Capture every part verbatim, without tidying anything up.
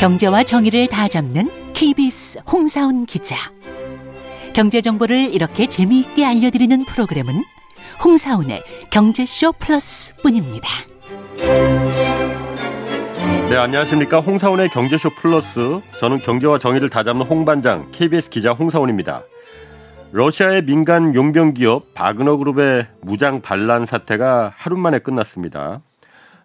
경제와 정의를 다잡는 케이비에스 홍사훈 기자. 경제 정보를 이렇게 재미있게 알려드리는 프로그램은 홍사훈의 경제쇼 플러스뿐입니다. 네, 안녕하십니까. 홍사훈의 경제쇼 플러스, 저는 경제와 정의를 다잡는 홍반장 케이비에스 기자 홍사훈입니다. 러시아의 민간 용병기업 바그너 그룹의 무장 반란 사태가 하루 만에 끝났습니다.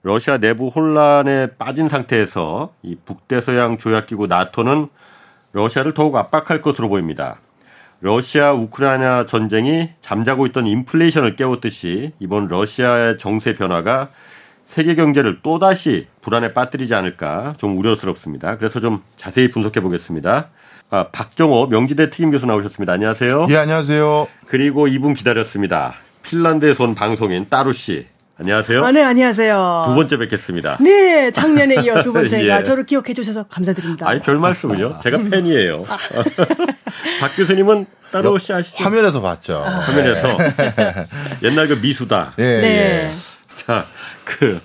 러시아 내부 혼란에 빠진 상태에서 이 북대서양 조약기구 나토는 러시아를 더욱 압박할 것으로 보입니다. 러시아 우크라이나 전쟁이 잠자고 있던 인플레이션을 깨웠듯이 이번 러시아의 정세 변화가 세계 경제를 또다시 불안에 빠뜨리지 않을까 좀 우려스럽습니다. 그래서 좀 자세히 분석해 보겠습니다. 아, 박정호 명지대 특임교수 나오셨습니다. 안녕하세요. 예, 안녕하세요. 그리고 이분 기다렸습니다. 핀란드에서 온 방송인 따루 씨. 안녕하세요. 아, 네, 안녕하세요. 두 번째 뵙겠습니다. 네, 작년에 이어 두 번째가. 예. 저를 기억해 주셔서 감사드립니다. 아니, 별 말씀을요. 제가 팬이에요. 아. 박 교수님은 따루 씨 아시죠? 화면에서 봤죠. 아. 화면에서. 옛날 그 미수다. 예, 네. 예. 자, 그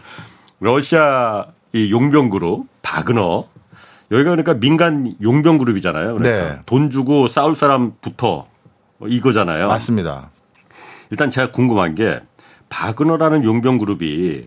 러시아 이 용병그룹 바그너. 여기가 그러니까 민간 용병그룹이잖아요. 그러니까 네. 돈 주고 싸울 사람부터 이거잖아요. 맞습니다. 일단 제가 궁금한 게 바그너라는 용병그룹이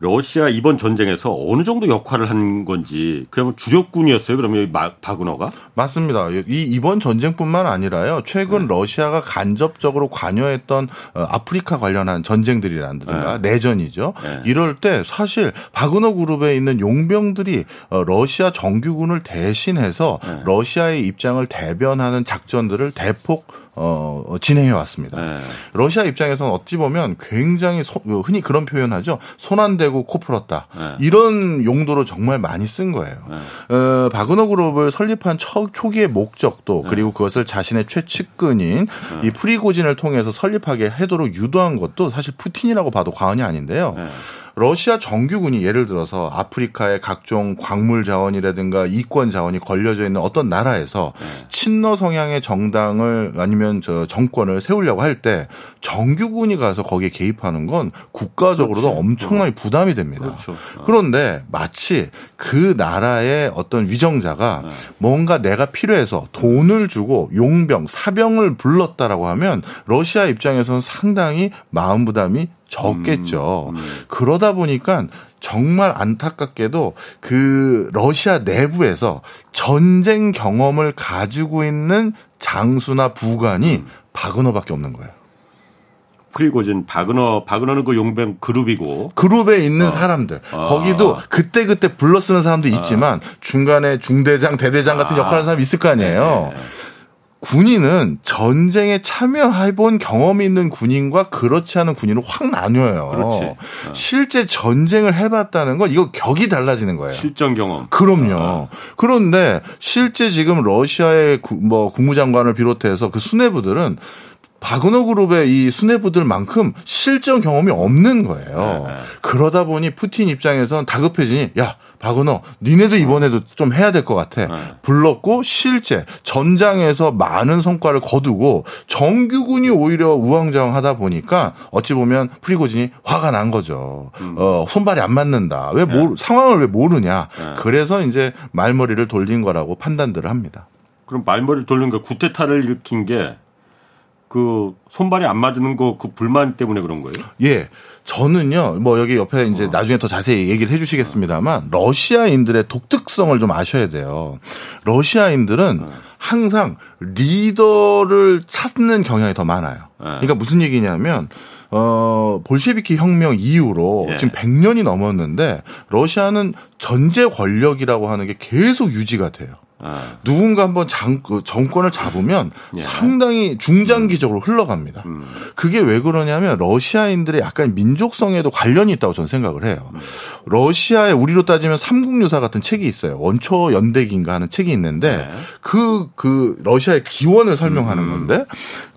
러시아 이번 전쟁에서 어느 정도 역할을 한 건지. 그러면 주력군이었어요, 그러면 바그너가? 맞습니다. 이 이번 전쟁뿐만 아니라요. 최근 네. 러시아가 간접적으로 관여했던 아프리카 관련한 전쟁들이라든가 네. 내전이죠. 네. 이럴 때 사실 바그너 그룹에 있는 용병들이 러시아 정규군을 대신해서 네. 러시아의 입장을 대변하는 작전들을 대폭 어, 진행해 왔습니다. 네. 러시아 입장에서는 어찌 보면 굉장히 소, 흔히 그런 표현하죠. 손 안 대고 코 풀었다. 네. 이런 용도로 정말 많이 쓴 거예요. 네. 어, 바그너 그룹을 설립한 초, 초기의 목적도 네. 그리고 그것을 자신의 최측근인 네. 이 프리고진을 통해서 설립하게 해도록 유도한 것도 사실 푸틴이라고 봐도 과언이 아닌데요. 네. 러시아 정규군이 예를 들어서 아프리카의 각종 광물 자원이라든가 이권 자원이 걸려져 있는 어떤 나라에서 네. 친러 성향의 정당을 아니면 저 정권을 세우려고 할 때 정규군이 가서 거기에 개입하는 건 국가적으로도 그렇지. 엄청나게 네. 부담이 됩니다. 그렇죠. 아. 그런데 마치 그 나라의 어떤 위정자가 네. 뭔가 내가 필요해서 돈을 주고 용병, 사병을 불렀다라고 하면 러시아 입장에서는 상당히 마음 부담이 적겠죠. 음, 음. 그러다 보니까 정말 안타깝게도 그 러시아 내부에서 전쟁 경험을 가지고 있는 장수나 부관이 음. 바그너밖에 없는 거예요. 프리고진 바그너, 바그너는 그 용병 그룹이고. 그룹에 있는 어. 사람들. 아. 거기도 그때그때 불러 쓰는 사람도 있지만 아. 중간에 중대장, 대대장 같은 아. 역할하는 사람이 있을 거 아니에요. 네네. 군인은 전쟁에 참여해본 경험이 있는 군인과 그렇지 않은 군인으로 확 나뉘어요. 그렇지. 어. 실제 전쟁을 해봤다는 건 이거 격이 달라지는 거예요. 실전 경험. 그럼요. 어. 그런데 실제 지금 러시아의 뭐 국무장관을 비롯해서 그 수뇌부들은 바그너 그룹의 이 수뇌부들만큼 실전 경험이 없는 거예요. 네. 그러다 보니 푸틴 입장에선 다급해지니 야 바그너 니네도 이번에도 어. 좀 해야 될 것 같아. 네. 불렀고 실제 전장에서 많은 성과를 거두고 정규군이 오히려 우왕좌왕하다 보니까 어찌 보면 프리고진이 화가 난 거죠. 음. 어, 손발이 안 맞는다. 왜 네. 모르, 상황을 왜 모르냐. 네. 그래서 이제 말머리를 돌린 거라고 판단들을 합니다. 그럼 말머리를 돌린 거 구태타를 일으킨 게 그 손발이 안 맞는 거 그 불만 때문에 그런 거예요? 예. 저는요. 뭐 여기 옆에 이제 어. 나중에 더 자세히 얘기를 해 주시겠습니다만 러시아인들의 독특성을 좀 아셔야 돼요. 러시아인들은 어. 항상 리더를 찾는 경향이 더 많아요. 네. 그러니까 무슨 얘기냐면 어 볼셰비키 혁명 이후로 네. 지금 백 년이 넘었는데 러시아는 전제 권력이라고 하는 게 계속 유지가 돼요. 아. 누군가 한번 장, 정권을 잡으면 예. 상당히 중장기적으로 음. 흘러갑니다. 음. 그게 왜 그러냐면 러시아인들의 약간 민족성에도 관련이 있다고 저는 생각을 해요. 음. 러시아의 우리로 따지면 삼국유사 같은 책이 있어요. 원초 연대기인가 하는 책이 있는데 그그 예. 그 러시아의 기원을 설명하는 음. 건데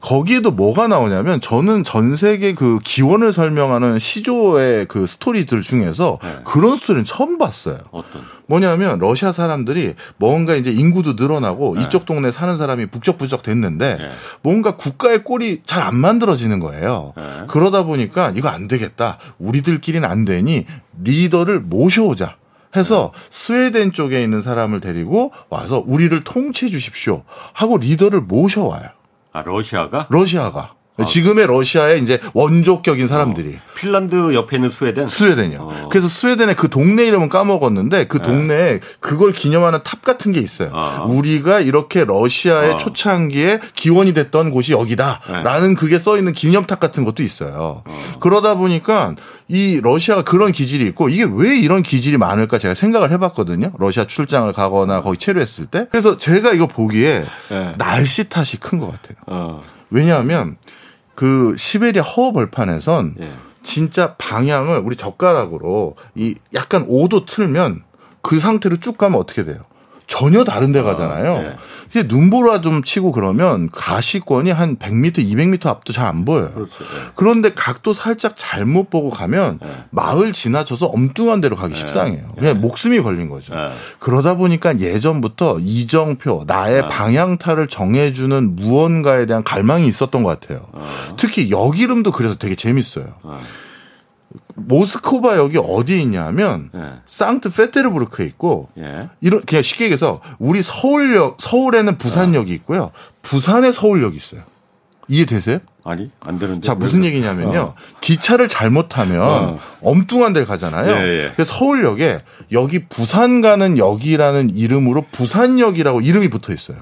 거기에도 뭐가 나오냐면 저는 전 세계 그 기원을 설명하는 시조의 그 스토리들 중에서 예. 그런 스토리는 처음 봤어요. 어떤? 뭐냐면 러시아 사람들이 뭔가 이제 인구도 늘어나고 네. 이쪽 동네 사는 사람이 북적북적 됐는데 네. 뭔가 국가의 꼴이 잘 안 만들어지는 거예요. 네. 그러다 보니까 이거 안 되겠다. 우리들끼리는 안 되니 리더를 모셔오자 해서 스웨덴 쪽에 있는 사람을 데리고 와서 우리를 통치해 주십시오 하고 리더를 모셔와요. 아, 러시아가? 러시아가. 아, 지금의 러시아의 이제 원조격인 사람들이. 어, 핀란드 옆에 있는 스웨덴? 스웨덴이요. 어. 그래서 스웨덴의 그 동네 이름은 까먹었는데 그 동네에 그걸 기념하는 탑 같은 게 있어요. 어. 우리가 이렇게 러시아의 어. 초창기에 기원이 됐던 곳이 여기다라는 네. 그게 써 있는 기념탑 같은 것도 있어요. 어. 그러다 보니까 이 러시아가 그런 기질이 있고 이게 왜 이런 기질이 많을까 제가 생각을 해봤거든요. 러시아 출장을 가거나 거기 체류했을 때. 그래서 제가 이거 보기에 네. 날씨 탓이 큰 것 같아요. 어. 왜냐하면 그 시베리아 허허 벌판에선 예. 진짜 방향을 우리 젓가락으로 이 약간 오 도 틀면 그 상태로 쭉 가면 어떻게 돼요? 전혀 다른 데 가잖아요. 어, 예. 이제 눈보라 좀 치고 그러면 가시권이 한 백 미터, 이백 미터 앞도 잘 안 보여요. 그렇죠, 예. 그런데 각도 살짝 잘못 보고 가면 예. 마을 지나쳐서 엉뚱한 데로 가기 예. 십상해요. 그냥 예. 목숨이 걸린 거죠. 예. 그러다 보니까 예전부터 이정표, 나의 예. 방향타를 정해주는 무언가에 대한 갈망이 있었던 것 같아요. 어. 특히 역 이름도 그래서 되게 재밌어요. 어. 모스코바 여기 어디에 있냐면 예. 상트페테르부르크에 있고 예. 이런 그냥 쉽게 얘기해서 우리 서울역 서울에는 부산역이 있고요. 부산에 서울역이 있어요. 이해되세요? 아니, 안 되는데. 자, 무슨 얘기냐면요. 어. 기차를 잘못 타면 어. 엉뚱한 데를 가잖아요. 예, 예. 그래서 서울역에 여기 부산 가는 역이라는 이름으로 부산역이라고 이름이 붙어 있어요.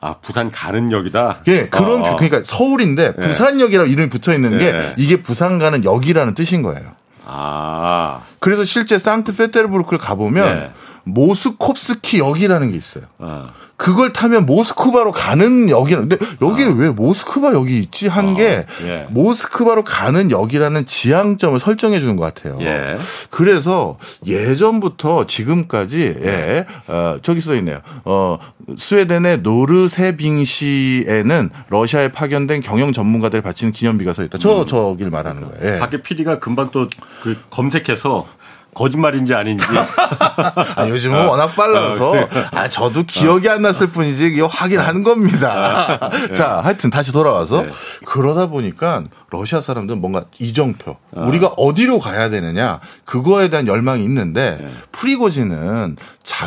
아, 부산 가는 역이다? 예, 그런, 어. 그러니까 서울인데 예. 부산역이라고 이름이 붙어 있는 게 예. 이게 부산 가는 역이라는 뜻인 거예요. 아. 그래서 실제 상트페테르부르크를 가보면 예. 모스콥스키 역이라는 게 있어요. 아. 그걸 타면 모스크바로 가는 역이라는, 근데 여기에 아. 왜 모스크바 역이 있지? 한 게 아. 예. 모스크바로 가는 역이라는 지향점을 설정해 주는 것 같아요. 예. 그래서 예전부터 지금까지, 예, 어, 저기 써 있네요. 어, 스웨덴의 노르세빙시에는 러시아에 파견된 경영 전문가들 바치는 기념비가 써 있다. 저, 음. 저길 말하는 거예요. 예. 밖에 피디가 금방 또 그 검색해서 거짓말인지 아닌지. 아, 요즘은 워낙 빨라서 아, 저도 기억이 안 났을 뿐이지 이거 확인한 겁니다. 자, 하여튼 다시 돌아와서 그러다 보니까 러시아 사람들은 뭔가 이정표, 우리가 어디로 가야 되느냐 그거에 대한 열망이 있는데 프리고진은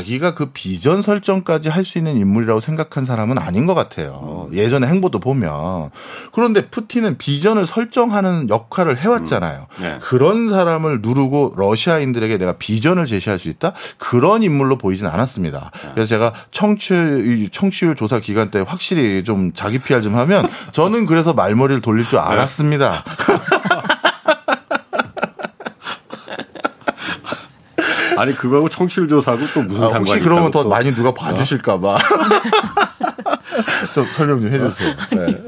자기가 그 비전 설정까지 할 수 있는 인물이라고 생각한 사람은 아닌 것 같아요. 예전의 행보도 보면. 그런데 푸틴은 비전을 설정하는 역할을 해왔잖아요. 그런 사람을 누르고 러시아인들 에게 내가 비전을 제시할 수 있다? 그런 인물로 보이진 않았습니다. 그래서 제가 청취, 청취율 조사 기간 때 확실히 좀 자기 피알 좀 하면 저는 그래서 말머리를 돌릴 줄 알았습니다. 아니, 그거하고 청취율 조사하고 또 무슨 아, 상관이 혹시 그러면 더 또. 많이 누가 봐주실까봐. 좀 설명 좀 해주세요. 네.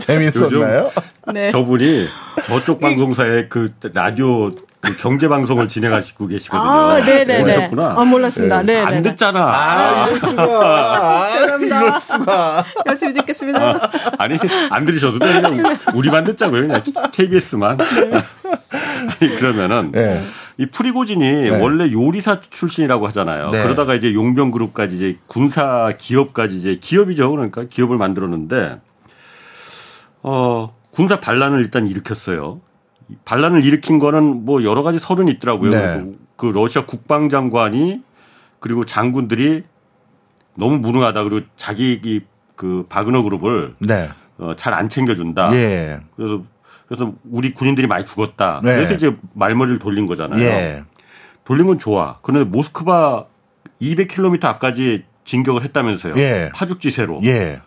재밌었나요? 네. 저분이 저쪽 방송사의 그 라디오 그 경제 방송을 진행하시고 계시거든요. 아, 네네네. 모르셨구나. 아, 몰랐습니다. 네. 안 듣잖아. 아, 이럴 수가. 아, 이럴 수가. 열심히 듣겠습니다. 아, 아니, 안 들으셔도 돼요. 그냥 우리만 듣자고요. 그냥 케이비에스만. 네. 아니, 그러면은. 네. 이 프리고진이 네. 원래 요리사 출신이라고 하잖아요. 네. 그러다가 이제 용병 그룹까지 이제 군사 기업까지 이제 기업이죠. 그러니까 기업을 만들었는데, 어, 군사 반란을 일단 일으켰어요. 반란을 일으킨 거는 뭐 여러 가지 설은 있더라고요. 네. 그 러시아 국방장관이 그리고 장군들이 너무 무능하다. 그리고 자기 그 바그너 그룹을 네. 어, 잘 안 챙겨준다. 예. 그래서 그래서 우리 군인들이 많이 죽었다. 네. 그래서 이제 말머리를 돌린 거잖아요. 예. 돌린 건 좋아. 그런데 모스크바 이백 킬로미터 앞까지 진격을 했다면서요. 예. 파죽지세로. 예.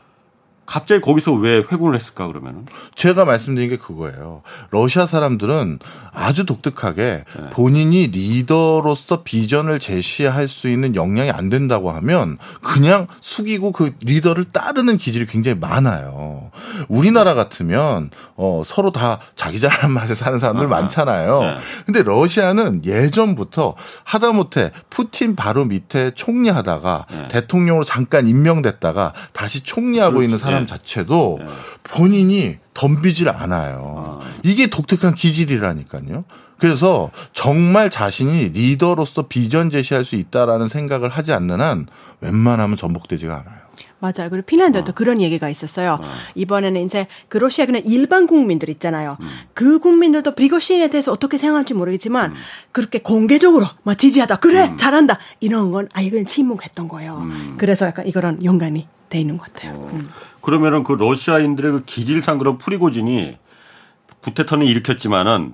갑자기 거기서 왜 회군을 했을까 그러면은? 제가 말씀드린 게 그거예요. 러시아 사람들은 아주 독특하게 네. 본인이 리더로서 비전을 제시할 수 있는 역량이 안 된다고 하면 그냥 숙이고 그 리더를 따르는 기질이 굉장히 많아요. 우리나라 같으면 어, 서로 다 자기 잘한 맛에 사는 사람들 아, 많잖아요. 네. 근데 러시아는 예전부터 하다못해 푸틴 바로 밑에 총리하다가 네. 대통령으로 잠깐 임명됐다가 다시 총리하고 그렇지. 있는 사람 사람 자체도 네. 본인이 덤비질 않아요. 아. 이게 독특한 기질이라니까요. 그래서 정말 자신이 리더로서 비전 제시할 수 있다라는 생각을 하지 않는 한 웬만하면 전복되지가 않아요. 맞아요. 그리고 핀란드도 어. 그런 얘기가 있었어요. 어. 이번에는 이제 그 러시아 그냥 일반 국민들 있잖아요. 음. 그 국민들도 프리고진에 대해서 어떻게 생각할지 모르겠지만 음. 그렇게 공개적으로 막 지지하다 그래 음. 잘한다 이런 건 아예 그냥 침묵했던 거예요. 음. 그래서 약간 이거랑 연관이 돼 있는 것 같아요. 어. 음. 그러면은 그 러시아인들의 그 기질상 그런 프리고진이 구태터는 일으켰지만은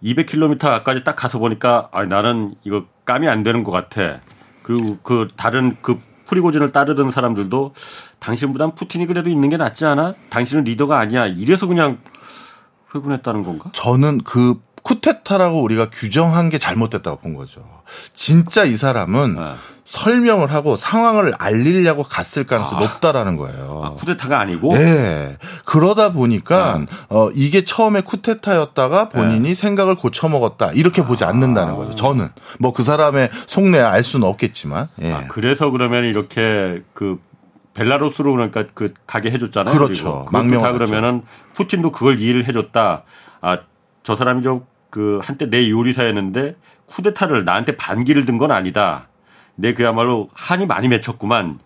이백 킬로미터 앞까지 딱 가서 보니까 아 나는 이거 감이 안 되는 것 같아. 그리고 그 다른 그 프리고진을 따르던 사람들도 당신보단 푸틴이 그래도 있는 게 낫지 않아? 당신은 리더가 아니야. 이래서 그냥 회군했다는 건가? 저는 그 쿠데타라고 우리가 규정한 게 잘못됐다고 본 거죠. 진짜 이 사람은 네. 설명을 하고 상황을 알리려고 갔을 가능성이 아, 높다라는 거예요. 아, 쿠데타가 아니고? 네. 그러다 보니까 네. 어, 이게 처음에 쿠데타였다가 본인이 네. 생각을 고쳐먹었다. 이렇게 보지 않는다는 거죠. 저는. 뭐 그 사람의 속내야 알 수는 없겠지만. 예. 아, 그래서 그러면 이렇게 그 벨라루스로 그러니까 그 가게 해줬잖아요. 그렇죠. 망명하다 그러면은 푸틴도 그걸 이해를 해줬다. 아, 저 사람이 좀 그 한때 내 요리사였는데 쿠데타를 나한테 반기를 든 건 아니다. 내 그야말로 한이 많이 맺혔구만.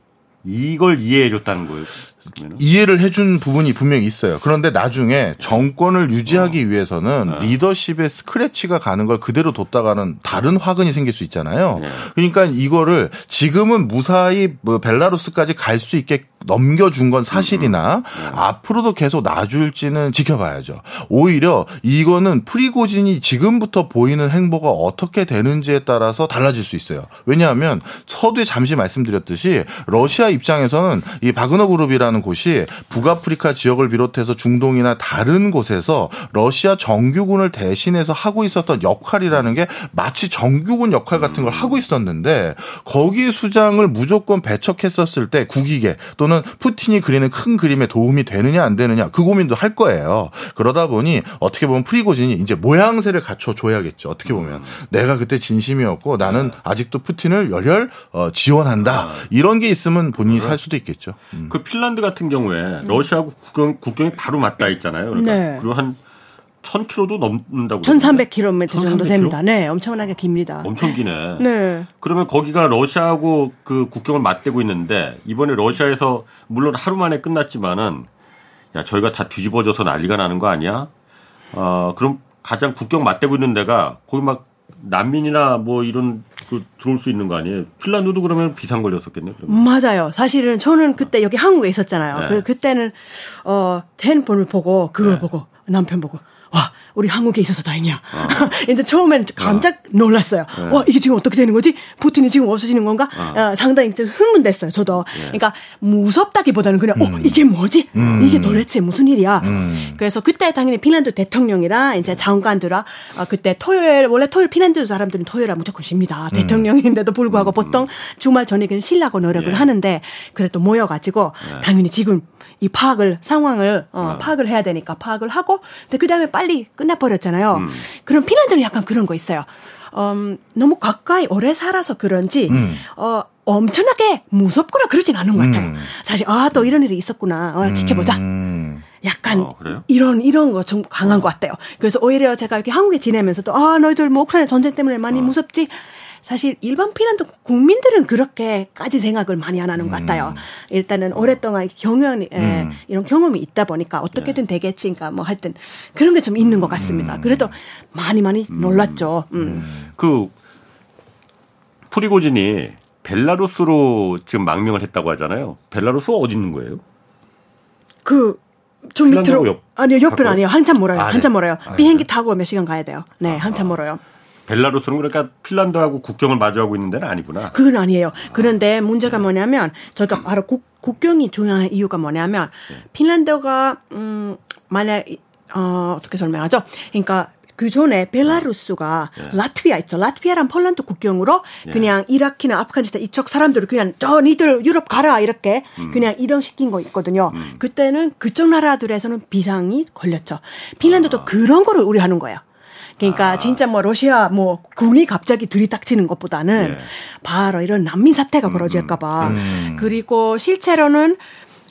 이걸 이해해 줬다는 거예요. 그러면은. 이해를 해준 부분이 분명히 있어요. 그런데 나중에 정권을 유지하기 어. 위해서는 어. 리더십에 스크래치가 가는 걸 그대로 뒀다가는 다른 화근이 생길 수 있잖아요. 네. 그러니까 이거를 지금은 무사히 뭐 벨라루스까지 갈 수 있게 넘겨준 건 사실이나 음. 앞으로도 계속 놔줄지는 지켜봐야죠. 오히려 이거는 프리고진이 지금부터 보이는 행보가 어떻게 되는지에 따라서 달라질 수 있어요. 왜냐하면 서두에 잠시 말씀드렸듯이 러시아 입장에서는 이 바그너 그룹이라는 곳이 북아프리카 지역을 비롯해서 중동이나 다른 곳에서 러시아 정규군을 대신해서 하고 있었던 역할이라는 게 마치 정규군 역할 같은 걸 하고 있었는데 거기에 수장을 무조건 배척했었을 때 국익에 또는 푸틴이 그리는 큰 그림에 도움이 되느냐 안 되느냐 그 고민도 할 거예요. 그러다 보니 어떻게 보면 프리고진이 이제 모양새를 갖춰줘야겠죠. 어떻게 보면 음. 내가 그때 진심이었고 나는 아직도 푸틴을 열혈 지원한다. 아. 이런 게 있으면 본인이 살 수도 있겠죠. 음. 그 핀란드 같은 경우에 러시아 국경, 국경이 바로 맞닿아 있잖아요. 그러니까 네. 그리고 한 천 킬로미터도 넘는다고. 천삼백 킬로미터 정도 천삼백 킬로미터? 됩니다. 네, 엄청나게 깁니다. 엄청 기네. 네. 그러면 거기가 러시아하고 그 국경을 맞대고 있는데 이번에 러시아에서 물론 하루 만에 끝났지만은 야 저희가 다 뒤집어져서 난리가 나는 거 아니야? 어 그럼 가장 국경 맞대고 있는 데가 거기 막 난민이나 뭐 이런 그 들어올 수 있는 거 아니에요? 핀란드도 그러면 비상 걸렸었겠네요. 그러면. 맞아요. 사실은 저는 그때 여기 한국에 있었잖아요. 네. 그 그때는 어 핸드폰을 보고 그걸 네. 보고 남편 보고. 와, 우리 한국에 있어서 다행이야. 어. 이제 처음에는 깜짝 놀랐어요. 네. 와, 이게 지금 어떻게 되는 거지? 푸틴이 지금 없어지는 건가? 어. 어, 상당히 흥분됐어요, 저도. 네. 그러니까 무섭다기보다는 그냥, 음. 어, 이게 뭐지? 음. 이게 도대체 무슨 일이야? 음. 그래서 그때 당연히 핀란드 대통령이랑 이제 장관들아, 어, 그때 토요일, 원래 토요일 핀란드 사람들은 토요일에 무조건 쉽니다. 음. 대통령인데도 불구하고 음. 보통 주말 저녁에 그냥 쉬려고 노력을 예. 하는데, 그래도 모여가지고, 네. 당연히 지금 이 파악을, 상황을, 어, 어. 파악을 해야 되니까 파악을 하고, 근데 그 다음에 빨리 끝나버렸잖아요. 음. 그럼 핀란드는 약간 그런 거 있어요. 음, 너무 가까이 오래 살아서 그런지 음. 어, 엄청나게 무섭거나 그러진 않은 것 같아요. 음. 사실 아, 또 이런 일이 있었구나. 어, 지켜보자. 음. 약간 어, 이런 이런 거 좀 강한 어. 것 같아요. 그래서 오히려 제가 이렇게 한국에 지내면서도 아 너희들 뭐 우크라이나 전쟁 때문에 많이 어. 무섭지. 사실 일반 핀란드 국민들은 그렇게까지 생각을 많이 안 하는 것 같아요. 음. 일단은 오랫동안 경험 음. 이런 경험이 있다 보니까 어떻게든 되겠지, 그러니까 뭐 하여튼 그런 게 좀 있는 것 같습니다. 그래도 많이 많이 음. 놀랐죠. 음. 그 프리고진이 벨라루스로 지금 망명을 했다고 하잖아요. 벨라루스 어디 있는 거예요? 그 좀 밑으로 옆, 아니요 옆은 아니에요. 한참 멀어요. 아, 한참 네. 멀어요. 아, 비행기 네. 타고 몇 시간 가야 돼요. 네, 한참 아. 멀어요. 벨라루스는 그러니까 핀란드하고 국경을 마주하고 있는 데는 아니구나. 그건 아니에요. 그런데 문제가 뭐냐면 저희가 바로 국, 국경이 중요한 이유가 뭐냐면 핀란드가 음, 만약 어, 어떻게 설명하죠? 그러니까 그 전에 벨라루스가 예. 라트비아 있죠. 라트비아랑 폴란드 국경으로 예. 그냥 이라크나 아프가니스탄 이쪽 사람들을 그냥 저 니들 유럽 가라 이렇게 음. 그냥 이동시킨 거 있거든요. 음. 그때는 그쪽 나라들에서는 비상이 걸렸죠. 핀란드도 아. 그런 거를 우려하는 거예요. 그러니까 아. 진짜 뭐 러시아 뭐 군이 갑자기 들이닥치는 것보다는 예. 바로 이런 난민 사태가 벌어질까 봐. 음. 그리고 실제로는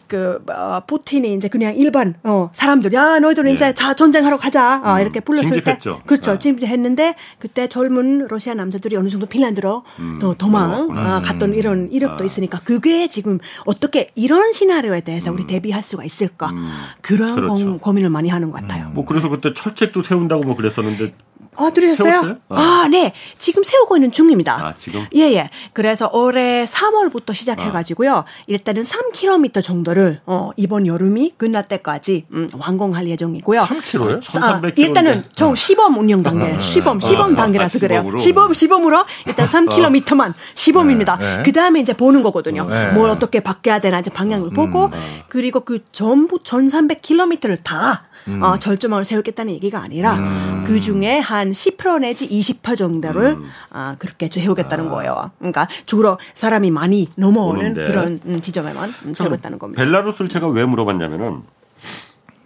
그 어, 푸틴이 이제 그냥 일반 어, 사람들, 야 너희들은 예. 이제 자 전쟁하러 가자 어, 음, 이렇게 불렀을 때, 그렇죠, 침입했는데 아. 그때 젊은 러시아 남자들이 어느 정도 핀란드로 음, 또 도망 음, 아, 갔던 이런 이력도 아. 있으니까 그게 지금 어떻게 이런 시나리오에 대해서 음, 우리 대비할 수가 있을까 음, 그런 그렇죠. 공, 고민을 많이 하는 것 같아요. 음, 뭐 그래서 그때 철책도 세운다고 뭐 그랬었는데. 아, 들으셨어요? 아. 아, 네. 지금 세우고 있는 중입니다. 아, 지금? 예, 예. 그래서 올해 삼월부터 시작해가지고요. 아. 일단은 삼 킬로미터 정도를, 어, 이번 여름이 끝날 때까지, 음, 완공할 예정이고요. 삼 킬로미터요? 아, 일단은, 저 아. 시범 운영 단계, 시범, 시범 아, 단계라서 아, 그래요. 시범으로? 시범, 시범으로, 일단 삼 킬로미터만 시범입니다. 네, 네. 그 다음에 이제 보는 거거든요. 네. 뭘 어떻게 바뀌어야 되나, 이제 방향을 음, 보고, 네. 그리고 그 전부, 전 삼백 킬로미터를 다, 음. 어, 절조망을 세우겠다는 얘기가 아니라 음. 그 중에 한 십 퍼센트 내지 이십 퍼센트 정도를 음. 어, 그렇게 세우겠다는 아. 거예요. 그러니까 주로 사람이 많이 넘어오는 오는데. 그런 음, 지점에만 세우겠다는 겁니다. 벨라루스를 제가 왜 물어봤냐면은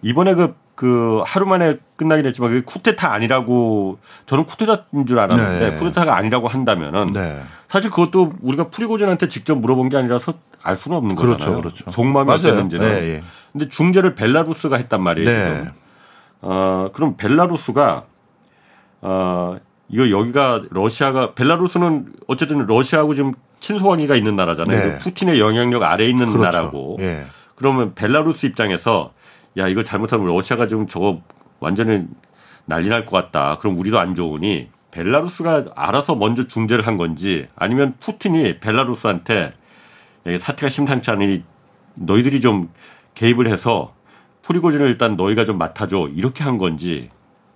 이번에 그, 그 하루 만에 끝나긴 했지만 그게 쿠데타 아니라고 저는 쿠데타인 줄 알았는데 네. 쿠데타가 아니라고 한다면은 네. 사실 그것도 우리가 프리고진한테 직접 물어본 게 아니라서 알 수는 없는 그렇죠, 거잖아요. 그렇죠. 속마음이 어땠는지는. 네, 예. 근데 중재를 벨라루스가 했단 말이에요. 네. 어, 그럼 벨라루스가 어, 이거 여기가 러시아가 벨라루스는 어쨌든 러시아하고 지금 친소관계가 있는 나라잖아요. 네. 푸틴의 영향력 아래에 있는 그렇죠. 나라고. 예. 그러면 벨라루스 입장에서 야 이거 잘못하면 러시아가 지금 저거 완전히 난리 날 것 같다. 그럼 우리도 안 좋으니 벨라루스가 알아서 먼저 중재를 한 건지 아니면 푸틴이 벨라루스한테 사태가 심상치 않으니 너희들이 좀 개입을 해서 프리고진을 일단 너희가 좀 맡아줘 이렇게 한 건지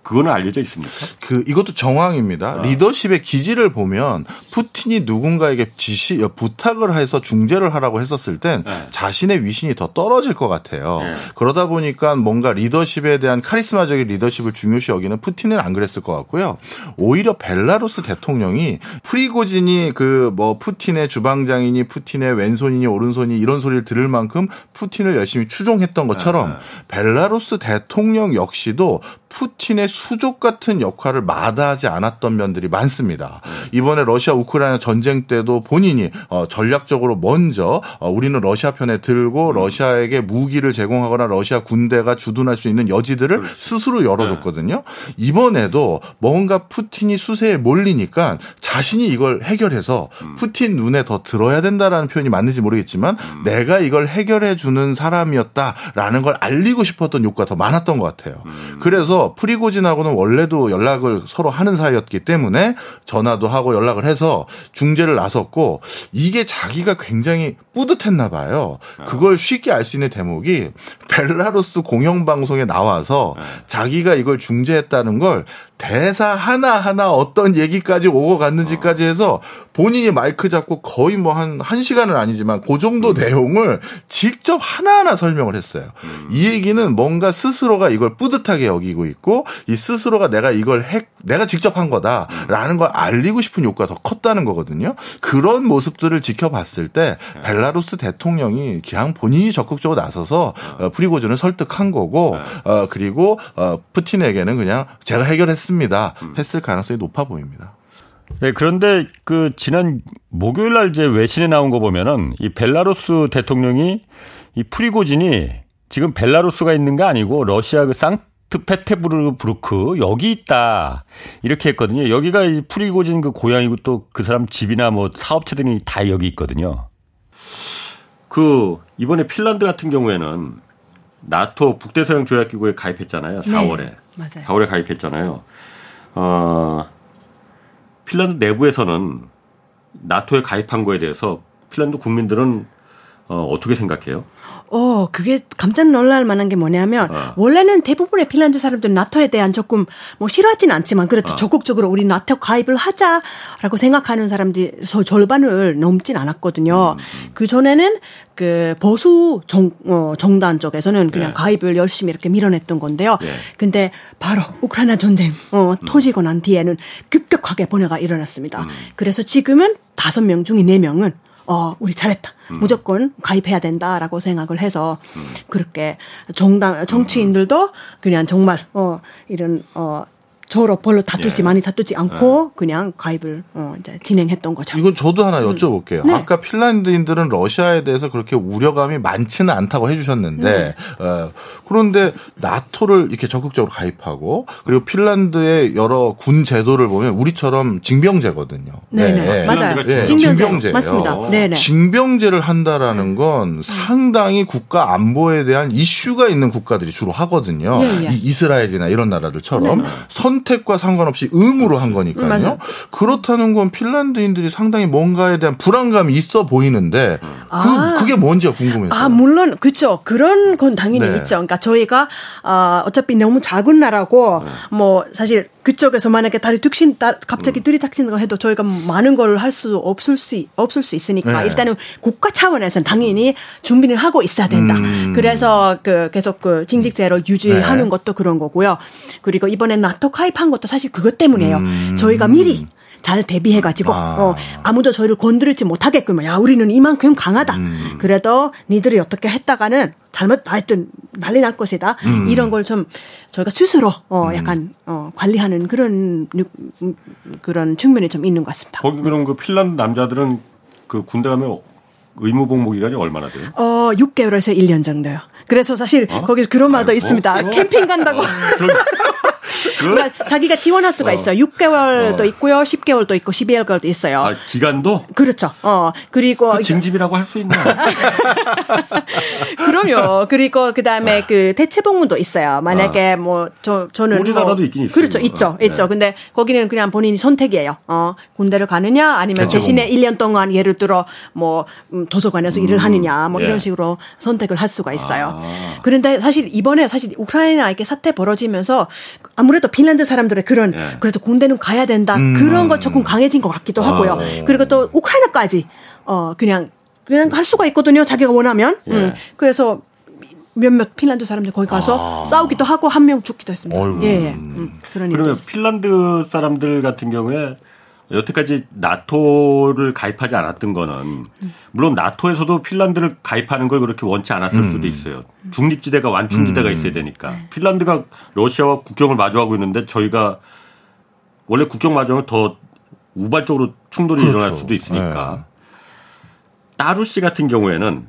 그거는 알려져 있습니까? 그 이것도 정황입니다. 아. 리더십의 기질을 보면 푸틴이 누군가에게 지시, 부탁을 해서 중재를 하라고 했었을 땐 네. 자신의 위신이 더 떨어질 것 같아요. 네. 그러다 보니까 뭔가 리더십에 대한 카리스마적인 리더십을 중요시 여기는 푸틴은 안 그랬을 것 같고요. 오히려 벨라루스 대통령이 프리고진이 그 뭐 푸틴의 주방장이니 푸틴의 왼손이니 오른손이 이런 소리를 들을 만큼 푸틴을 열심히 추종했던 것처럼 네. 벨라루스 대통령 역시도 푸틴의 수족 같은 역할을 마다하지 않았던 면들이 많습니다. 이번에 러시아 우크라이나 전쟁 때도 본인이 전략적으로 먼저 우리는 러시아 편에 들고 러시아에게 무기를 제공하거나 러시아 군대가 주둔할 수 있는 여지들을 스스로 열어줬거든요. 이번에도 뭔가 푸틴이 수세에 몰리니까 자신이 이걸 해결해서 푸틴 눈에 더 들어야 된다라는 표현이 맞는지 모르겠지만 내가 이걸 해결해 주는 사람이었다라는 걸 알리고 싶었던 욕구가 더 많았던 것 같아요. 그래서 프리고진하고는 원래도 연락을 서로 하는 사이였기 때문에 전화도 하고 연락을 해서 중재를 나섰고 이게 자기가 굉장히 뿌듯했나 봐요. 그걸 쉽게 알 수 있는 대목이 벨라루스 공영방송에 나와서 자기가 이걸 중재했다는 걸 대사 하나하나 어떤 얘기까지 오고 갔는지까지 해서 본인이 마이크 잡고 거의 뭐 한 한 시간은 아니지만 그 정도 음. 내용을 직접 하나하나 설명을 했어요. 음. 이 얘기는 뭔가 스스로가 이걸 뿌듯하게 여기고 있고 이 스스로가 내가 이걸 했, 내가 직접 한 거다라는 걸 알리고 싶은 욕구가 더 컸다는 거거든요. 그런 모습들을 지켜봤을 때 벨라루스 대통령이 기왕 본인이 적극적으로 나서서 어, 프리고진을 설득한 거고 어, 그리고 어, 푸틴에게는 그냥 제가 해결했습니다. 했을 가능성이 높아 보입니다. 네, 그런데 그 지난 목요일 날 이제 외신에 나온 거 보면은 이 벨라루스 대통령이 이 프리고진이 지금 벨라루스가 있는 게 아니고 러시아 그 상트페테르부르크 여기 있다 이렇게 했거든요. 여기가 이 프리고진 그 고향이고 또 그 사람 집이나 뭐 사업체들이 다 여기 있거든요. 그 이번에 핀란드 같은 경우에는 나토 북대서양 조약기구에 가입했잖아요. 사월에 네, 맞아요. 사월에 가입했잖아요. 어. 핀란드 내부에서는 나토에 가입한 거에 대해서 핀란드 국민들은 어, 어떻게 생각해요? 어, 그게 깜짝 놀랄 만한 게 뭐냐면 어. 원래는 대부분의 핀란드 사람들은 나토에 대한 조금 뭐 싫어하진 않지만 그래도 어. 적극적으로 우리 나토 가입을 하자라고 생각하는 사람들이 절반을 넘진 않았거든요. 음. 그 전에는 그 보수 정, 어, 정당 쪽에서는 그냥 예. 가입을 열심히 이렇게 밀어냈던 건데요. 예. 근데 바로 우크라이나 전쟁 어, 음. 터지고 난 뒤에는 급격하게 변화가 일어났습니다. 음. 그래서 지금은 다섯 명 중에 네 명은 어, 우리 잘했다. 음. 무조건 가입해야 된다라고 생각을 해서 음. 그렇게 정당 정치인들도 그냥 정말 어 이런 어 서로 별로 다투지 예. 많이 다투지 않고 예. 그냥 가입을 어, 이제 진행했던 거죠. 이건 저도 하나 여쭤볼게요. 음. 네. 아까 핀란드인들은 러시아에 대해서 그렇게 우려감이 많지는 않다고 해주셨는데 네. 어, 그런데 나토를 이렇게 적극적으로 가입하고 그리고 핀란드의 여러 군 제도를 보면 우리처럼 징병제거든요. 네네 네. 네. 맞아요. 네. 징병제 맞습니다. 네네. 징병제를 한다라는 건 상당히 국가 안보에 대한 이슈가 있는 국가들이 주로 하거든요. 네, 네. 이 이스라엘이나 이런 나라들처럼 네. 선택과 상관없이 의무로 한 거니까요. 맞아요. 그렇다는 건 핀란드인들이 상당히 뭔가에 대한 불안감이 있어 보이는데 아. 그, 그게 뭔지가 궁금해요. 아 물론 그렇죠. 그런 건 당연히 네. 있죠. 그러니까 저희가 어, 어차피 너무 작은 나라고 네. 뭐 사실 그쪽에서 만약에 다리 툭신 갑자기 둘이 탁친다고 해도 저희가 많은 걸 할 수 없을 수 없을 수 있으니까 네. 일단은 국가 차원에서는 당연히 준비를 하고 있어야 된다. 음. 그래서 그 계속 그 징집제로 유지하는 네. 것도 그런 거고요. 그리고 이번에 나토 가입한 것도 사실 그것 때문이에요. 음. 저희가 미리 잘 대비해가지고 아. 어, 아무도 저희를 건드리지 못하게끔 야 우리는 이만큼 강하다. 음. 그래도 니들이 어떻게 했다가는 잘못 하여튼 난리 날 것이다. 음. 이런 걸 좀 저희가 스스로 어, 음. 약간 어, 관리하는 그런 그런 측면이 좀 있는 것 같습니다. 거기 그럼 그 핀란드 남자들은 그 군대 가면 의무 복무 기간이 얼마나 돼요? 어 육 개월에서 일 년 정도요. 그래서 사실 어? 거기 그런 말도 아이고. 있습니다. 캠핑 간다고. 그러니까 자기가 지원할 수가 어. 있어요. 육 개월도 어. 있고요, 십 개월도 있고, 십이 개월도 있어요. 아, 기간도? 그렇죠. 어 그리고 그 징집이라고 할 수 있나? 그럼요. 그리고 그 다음에 그 대체복무도 있어요. 만약에 아. 뭐 저 저는 우리나라도 뭐, 있긴 있어요. 그렇죠, 있죠, 네. 있죠. 근데 거기는 그냥 본인이 선택이에요. 어 군대를 가느냐, 아니면 대체복무. 대신에 일 년 동안 예를 들어 뭐 음, 도서관에서 음. 일을 하느냐, 뭐 예. 이런 식으로 선택을 할 수가 있어요. 아. 그런데 사실 이번에 사실 우크라이나 이렇게 사태 벌어지면서 아무래도 핀란드 사람들의 그런 예. 그래서 군대는 가야 된다 음. 그런 거 조금 강해진 것 같기도 아. 하고요. 그리고 또 우크라이나까지 어 그냥 그냥 할 수가 있거든요. 자기가 원하면. 예. 음. 그래서 몇몇 핀란드 사람들 거기 가서 아. 싸우기도 하고 한 명 죽기도 했습니다. 어이구. 예. 음. 그런 그러면 핀란드 사람들 같은 경우에 여태까지 나토를 가입하지 않았던 거는 물론 나토에서도 핀란드를 가입하는 걸 그렇게 원치 않았을 음. 수도 있어요. 중립지대가 완충지대가 음. 있어야 되니까. 핀란드가 러시아와 국경을 마주하고 있는데 저희가 원래 국경 마주하면 더 우발적으로 충돌이 그렇죠. 일어날 수도 있으니까. 네. 따루 씨 같은 경우에는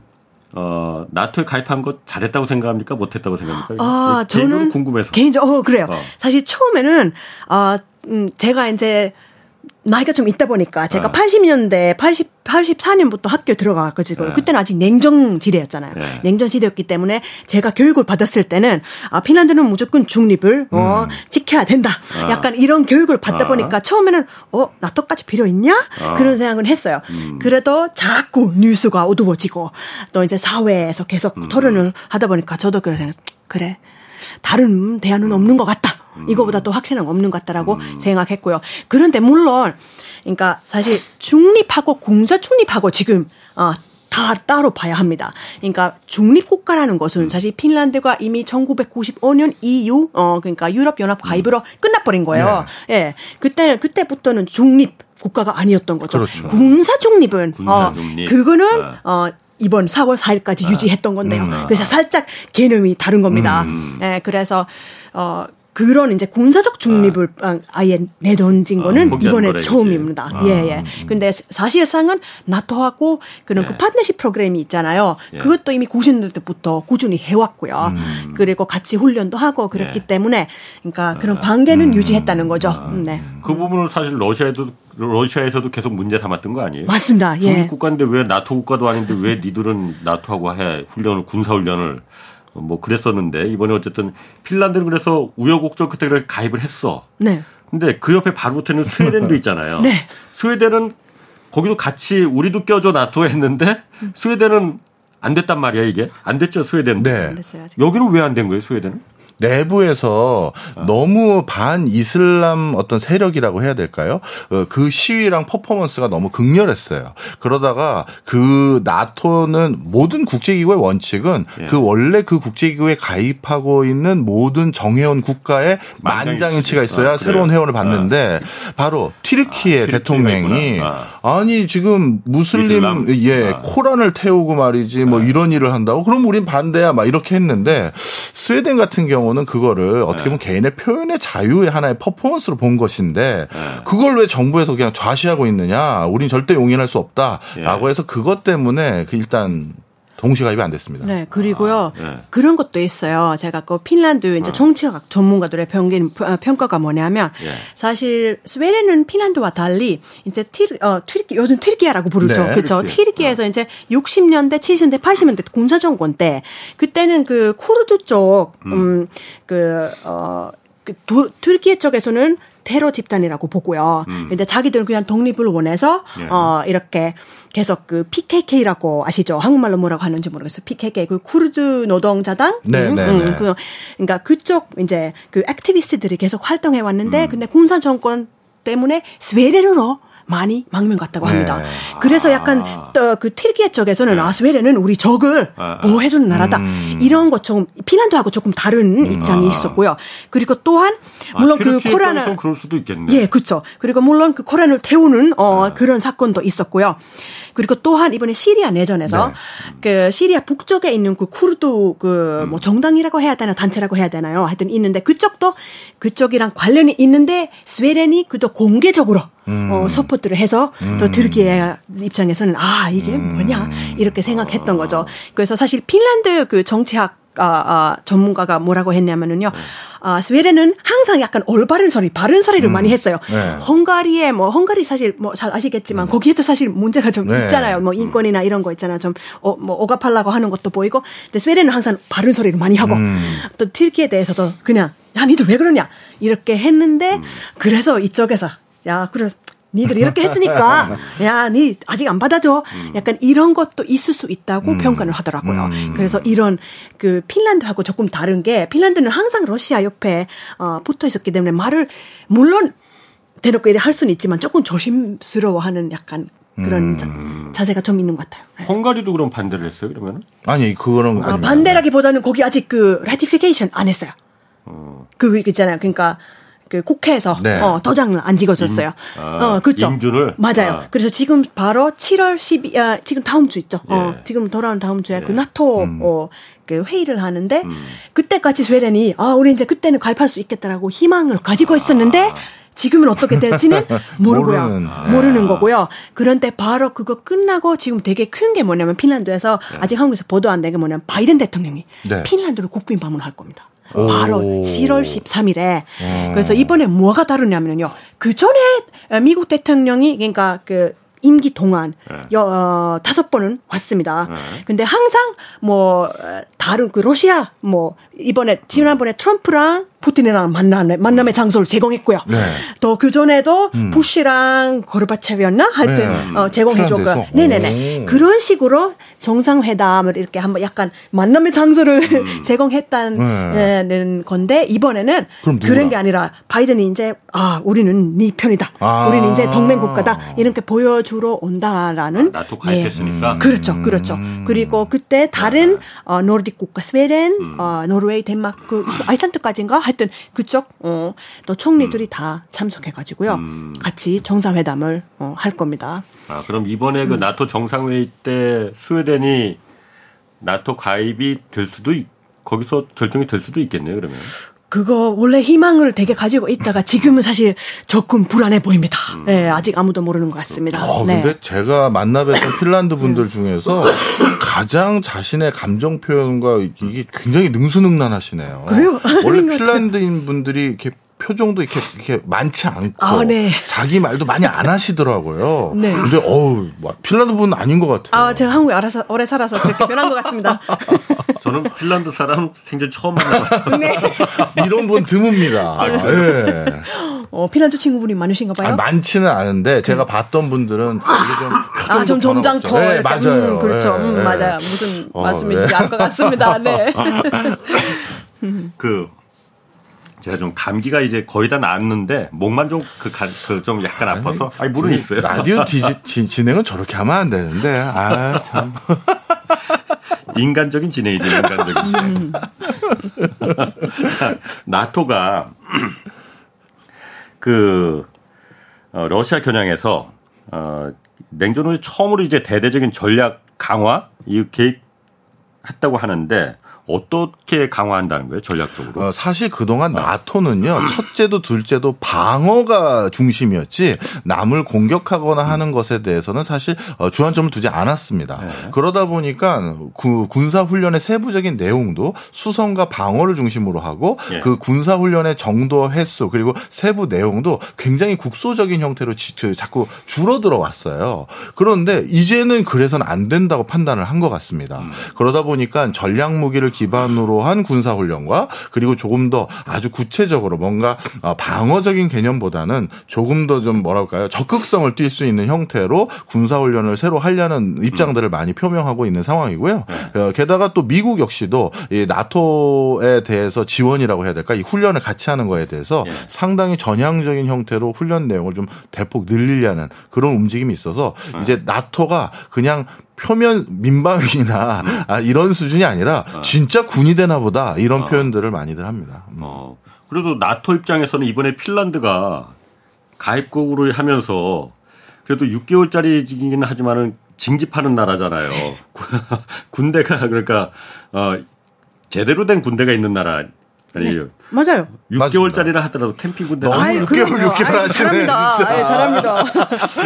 어, 나토에 가입한 거 잘했다고 생각합니까? 못했다고 생각합니까? 아, 저는 궁금해서. 개인적으로 어, 그래요. 어. 사실 처음에는 어, 음, 제가 이제 나이가 좀 있다 보니까 제가 어. 팔십 년대 팔십, 팔십사 년부터 학교 들어가가지고 네. 그때는 아직 냉전지대였잖아요. 네. 냉전지대였기 때문에 제가 교육을 받았을 때는 아, 핀란드는 무조건 중립을 음. 어, 지켜야 된다. 어. 약간 이런 교육을 받다 어. 보니까 처음에는 어 나토까지 필요 있냐? 어. 그런 생각은 했어요. 음. 그래도 자꾸 뉴스가 어두워지고 또 이제 사회에서 계속 음. 토론을 하다 보니까 저도 그런 생각 그래 다른 대안은 없는 것 같다. 이거보다 또 확실한 없는 것 같다라고 음. 생각했고요. 그런데 물론, 그러니까 사실 중립하고 공자 중립하고 지금 어, 다 따로 봐야 합니다. 그러니까 중립 국가라는 것은 사실 핀란드가 이미 천구백구십오 년 이유 어 그러니까 유럽 연합 가입으로 음. 끝나버린 거예요. 네. 예, 그때는 그때부터는 중립 국가가 아니었던 거죠. 그렇죠. 군사 중립은 군사 중립. 어, 그거는 어. 이번 사월 사일까지 아. 유지했던 건데요. 음. 그래서 살짝 개념이 다른 겁니다. 음. 예, 그래서 어. 그런 이제 군사적 중립을 아. 아예 내던진 거는 아, 이번에 처음입니다. 아. 예, 예. 근데 사실상은 나토하고 그런 예. 그 파트너십 프로그램이 있잖아요. 예. 그것도 이미 구십 년대부터 꾸준히 해왔고요. 음. 그리고 같이 훈련도 하고 그랬기 예. 때문에 그러니까 그런 관계는 음. 유지했다는 거죠. 아. 네. 그 부분을 사실 러시아에도 러시아에서도 계속 문제 삼았던 거 아니에요? 맞습니다. 예. 중립 국가인데 왜 나토 국가도 아닌데 왜 니들은 나토하고 해 훈련을 군사 훈련을 뭐 그랬었는데 이번에 어쨌든 핀란드는 그래서 우여곡절 그때 가입을 했어. 네. 근데 그 옆에 바로 붙는 스웨덴도 있잖아요. 네. 스웨덴은 거기도 같이 우리도 껴줘 나토 했는데 음. 스웨덴은 안 됐단 말이야 이게. 안 됐죠 스웨덴. 네. 안 됐어요, 아직. 여기는 왜 안 된 거예요 스웨덴은? 내부에서 어. 너무 반 이슬람 어떤 세력이라고 해야 될까요? 그 시위랑 퍼포먼스가 너무 극렬했어요. 그러다가 그 나토는 모든 국제기구의 원칙은 예. 그 원래 그 국제기구에 가입하고 있는 모든 정회원 국가의 만장일치가 있어야 아, 새로운 회원을 받는데 아. 바로 튀르키예 아, 대통령이 아. 아니 지금 무슬림 이슬람? 예 아. 코란을 태우고 말이지 뭐 아. 이런 일을 한다고? 그럼 우린 반대야 막 이렇게 했는데 스웨덴 같은 경우 경우는 그거를 어떻게 보면 네. 개인의 표현의 자유의 하나의 퍼포먼스로 본 것인데 네. 그걸 왜 정부에서 그냥 좌시하고 있느냐. 우린 절대 용인할 수 없다라고 네. 해서 그것 때문에 일단 동시가입이 안 됐습니다. 네, 그리고요 아, 네. 그런 것도 있어요. 제가 그 핀란드 이제 정치학 전문가들의 평균 평가가 뭐냐면 네. 사실 스웨덴은 핀란드와 달리 이제 튀르 어 튀르키 요즘 튀르키예라고 부르죠, 네, 그렇죠? 튀르키예에서 네. 이제 육십 년대, 칠십 년대, 팔십 년대 군사 정권 때 그때는 그 쿠르드 쪽, 음, 그 어, 그 튀르키예 쪽에서는 테러 집단이라고 보고요. 음. 근데 자기들은 그냥 독립을 원해서 예. 어 이렇게 계속 그 피케이케이라고 아시죠? 한국말로 뭐라고 하는지 모르겠어요. 피케이케이 그 쿠르드 노동자당. 네, 음, 네, 음, 네. 그, 그러니까 그쪽 이제 그 액티비스트들이 계속 활동해 왔는데 음. 근데 군사 정권 때문에 스웨덴으로 많이 망명갔다고 네. 합니다. 그래서 약간 아. 그 튀르키예 쪽에서는 네. 아 스웨덴은 우리 적을 아. 보호해주는 나라다. 음. 이런 것 조금 핀란드하고 조금 다른 음. 입장이 아. 있었고요. 그리고 또한 물론 아, 그 코란을 그럴 수도 있겠네. 예, 그렇죠. 그리고 물론 그 코란을 태우는 어, 네. 그런 사건도 있었고요. 그리고 또한 이번에 시리아 내전에서 네. 그 시리아 북쪽에 있는 그 쿠르드 그 뭐 정당이라고 해야 되나 단체라고 해야 되나요? 하여튼 있는데 그쪽도 그쪽이랑 관련이 있는데 스웨덴이 그도 공개적으로 음. 어, 서포트를 해서 음. 또 튀르키예 입장에서는 아 이게 뭐냐 이렇게 생각했던 거죠. 그래서 사실 핀란드 그 정치학 아, 아, 전문가가 뭐라고 했냐면은요. 네. 아, 스웨덴은 항상 약간 올바른 소리, 바른 소리를 음. 많이 했어요. 네. 헝가리에 뭐 헝가리 사실 뭐 잘 아시겠지만 네. 거기에도 사실 문제가 좀 네. 있잖아요. 뭐 인권이나 이런 거 있잖아요. 좀 어, 뭐 억압하려고 하는 것도 보이고. 근데 스웨덴은 항상 바른 소리를 많이 하고 음. 또 튀르키예에 대해서도 그냥 야, 니들 왜 그러냐 이렇게 했는데 음. 그래서 이쪽에서 야, 그래 니들 이렇게 했으니까 야, 니 아직 안 받아줘. 약간 이런 것도 있을 수 있다고 음. 평가를 하더라고요. 음. 그래서 이런 그 핀란드하고 조금 다른 게 핀란드는 항상 러시아 옆에 어, 붙어 있었기 때문에 말을 물론 대놓고 이래 할 수는 있지만 조금 조심스러워하는 약간 그런 음. 자세가 좀 있는 것 같아요. 네. 헝가리도 그럼 반대를 했어요? 그러면? 아니 그거는 아, 반대라기보다는 거기 아직 그 ratification 안 했어요. 어. 그 있잖아요. 그러니까. 그 국회에서 네. 어, 도장을 안 찍어줬어요. 임, 아, 어, 그렇죠. 임주를 맞아요. 아. 그래서 지금 바로 칠월 십이 아, 지금 다음 주 있죠. 예. 어, 지금 돌아온 다음 주에 예. 그 나토 음. 어, 그 회의를 하는데 음. 그때까지 스웨덴이 아 우리 이제 그때는 가입할 수 있겠다라고 희망을 가지고 있었는데. 아. 지금은 어떻게 될지는 모르고요. 모르는, 아. 모르는 거고요. 그런데 바로 그거 끝나고 지금 되게 큰 게 뭐냐면 핀란드에서 네. 아직 한국에서 보도 안 된 게 뭐냐면 바이든 대통령이 네. 핀란드로 국빈 방문할 겁니다. 오. 바로 칠월 십삼일에. 오. 그래서 이번에 뭐가 다르냐면요. 그 전에 미국 대통령이 그러니까 그 임기 동안 네. 어, 다섯 번은 왔습니다. 네. 근데 항상 뭐 다른 그 러시아 뭐 이번에 지난번에 트럼프랑 푸틴이랑 만남 만남의 장소를 제공했고요. 네. 또 그 전에도 음. 부시랑 고르바체브였나 하여튼 네. 어, 제공해줬고, 네네네 그런 식으로 정상회담을 이렇게 한번 약간 만남의 장소를 음. 제공했다는 네. 건데 이번에는 그런 게 아니라 바이든이 이제 아 우리는 네 편이다, 아. 우리는 이제 동맹국가다 이렇게 보여주러 온다라는. 아, 나토 가입했으니까. 예. 그렇죠, 그렇죠. 그리고 그때 다른 어, 노르딕 국가 스웨덴, 음. 어, 노르웨이, 덴마크, 아이슬란드까지인가. 하여튼 그쪽 어, 또 총리들이 음. 다 참석해가지고요 음. 같이 정상회담을 어, 할 겁니다. 아 그럼 이번에 음. 그 나토 정상회의 때 스웨덴이 나토 가입이 될 수도 있, 거기서 결정이 될 수도 있겠네요. 그러면 그거 원래 희망을 되게 가지고 있다가 지금은 사실 조금 불안해 보입니다. 음. 네, 아직 아무도 모르는 것 같습니다. 어, 근데 네. 제가 만나뵀던 핀란드 분들 중에서 가장 자신의 감정 표현과 이게 굉장히 능수능란하시네요. 그래요? 원래 핀란드인 분들이 이렇게 표정도 이렇게, 이렇게 많지 않고 아, 네. 자기 말도 많이 안 하시더라고요. 네. 근데 어우 핀란드 분은 아닌 것 같아요. 아 제가 한국에 알아서, 오래 살아서 그렇게 변한 것 같습니다. 저는 핀란드 사람 생전 처음 만나봤어요. 네. 이런 분 드뭅니다. 아, 네. 어, 핀란드 친구분이 많으신가 봐요. 아, 많지는 않은데 제가 음. 봤던 분들은 아, 좀 점잖고 네, 맞아요. 음, 그렇죠. 네, 음, 네. 맞아요. 무슨 어, 말씀이신지 네. 알 것 같습니다. 네. 그 제가 좀 감기가 이제 거의 다 나았는데 목만 좀 그 그 좀 약간 아니, 아파서 아니 물은 있어요. 라디오 디지, 지, 진행은 저렇게 하면 안 되는데 아 참 인간적인 진행이죠 인간적인. 진행. 자, 나토가 그 어, 러시아 겨냥해서 어, 냉전 후에 처음으로 이제 대대적인 전략 강화 이 계획했다고 하는데 어떻게 강화한다는 거예요, 전략적으로? 사실 그동안 아. 나토는요, 첫째도 둘째도 방어가 중심이었지 남을 공격하거나 하는 것에 대해서는 사실 주안점을 두지 않았습니다. 네. 그러다 보니까 그 군사훈련의 세부적인 내용도 수성과 방어를 중심으로 하고 네. 그 군사훈련의 정도 횟수 그리고 세부 내용도 굉장히 국소적인 형태로 자꾸 줄어들어 왔어요. 그런데 이제는 그래서는 안 된다고 판단을 한 것 같습니다. 음. 그러다 보니까 전략무기를 기반으로 한 군사훈련과 그리고 조금 더 아주 구체적으로 뭔가 방어적인 개념보다는 조금 더 좀 뭐랄까요 적극성을 띨 수 있는 형태로 군사훈련을 새로 하려는 입장들을 많이 표명하고 있는 상황이고요. 게다가 또 미국 역시도 이 나토에 대해서 지원이라고 해야 될까 이 훈련을 같이 하는 거에 대해서 예. 상당히 전향적인 형태로 훈련 내용을 좀 대폭 늘리려는 그런 움직임이 있어서 아. 이제 나토가 그냥 표면 민방위나 음. 아, 이런 수준이 아니라 아. 진짜 군이 되나 보다 이런 아. 표현들을 많이들 합니다. 음. 어. 그래도 나토 입장에서는 이번에 핀란드가 가입국으로 하면서 그래도 육 개월짜리이긴 하지만은 징집하는 나라잖아요. 군대가 그러니까 어, 제대로 된 군대가 있는 나라. 네. 맞아요. 육 개월짜리라 하더라도 캠핑 군대. 아유, 육 개월, 육 개월 하시네. 잘합니다. 진짜. 아유, 잘합니다.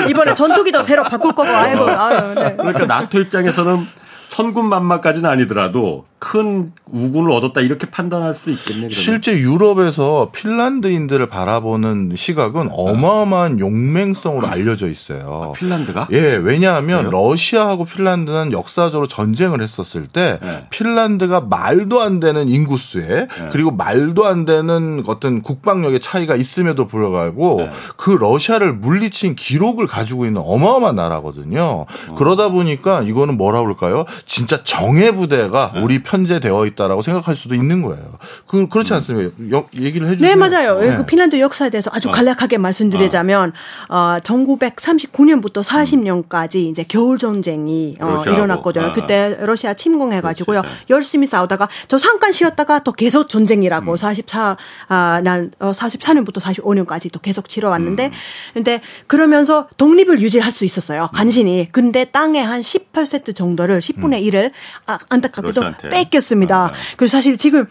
이번에 전투기도 새로 바꿀 거고. 아이고, 아유, 네. 그러니까 나토 입장에서는 천군만마까지는 아니더라도 큰 우군을 얻었다 이렇게 판단할 수 있겠네요. 실제 유럽에서 핀란드인들을 바라보는 시각은 어마어마한 용맹성으로 알려져 있어요. 아, 핀란드가? 예, 왜냐하면 그래요? 러시아하고 핀란드는 역사적으로 전쟁을 했었을 때 네. 핀란드가 말도 안 되는 인구수에 네. 그리고 말도 안 되는 어떤 국방력의 차이가 있음에도 불구하고 네. 그 러시아를 물리친 기록을 가지고 있는 어마어마한 나라거든요. 어. 그러다 보니까 이거는 뭐라 그럴까요? 진짜 정예부대가 네. 우리 편제되어 있다라고 생각할 수도 있는 거예요. 그, 그렇지 않습니까? 여, 얘기를 해주세요. 네, 맞아요. 네. 그 핀란드 역사에 대해서 아주 간략하게 말씀드리자면, 어, 천구백삼십구 년부터 사십 년까지 이제 겨울전쟁이 어, 일어났거든요. 아. 그때 러시아 침공해가지고요. 그렇지. 열심히 싸우다가 저 잠깐 쉬었다가 또 계속 전쟁이라고 음. 사십사, 아, 난, 어, 사십사 년부터 사십오 년까지 또 계속 치러왔는데, 음. 근데 그러면서 독립을 유지할 수 있었어요. 간신히. 근데 땅의 한 십 퍼센트 정도를 십분의 일을 음. 아, 안타깝게도 러시아한테. 뺏겼습니다. 아, 네. 그래서 사실 지금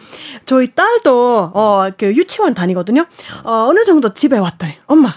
저희 딸도 어, 그 유치원 다니거든요. 어, 어느 정도 집에 왔더니 엄마,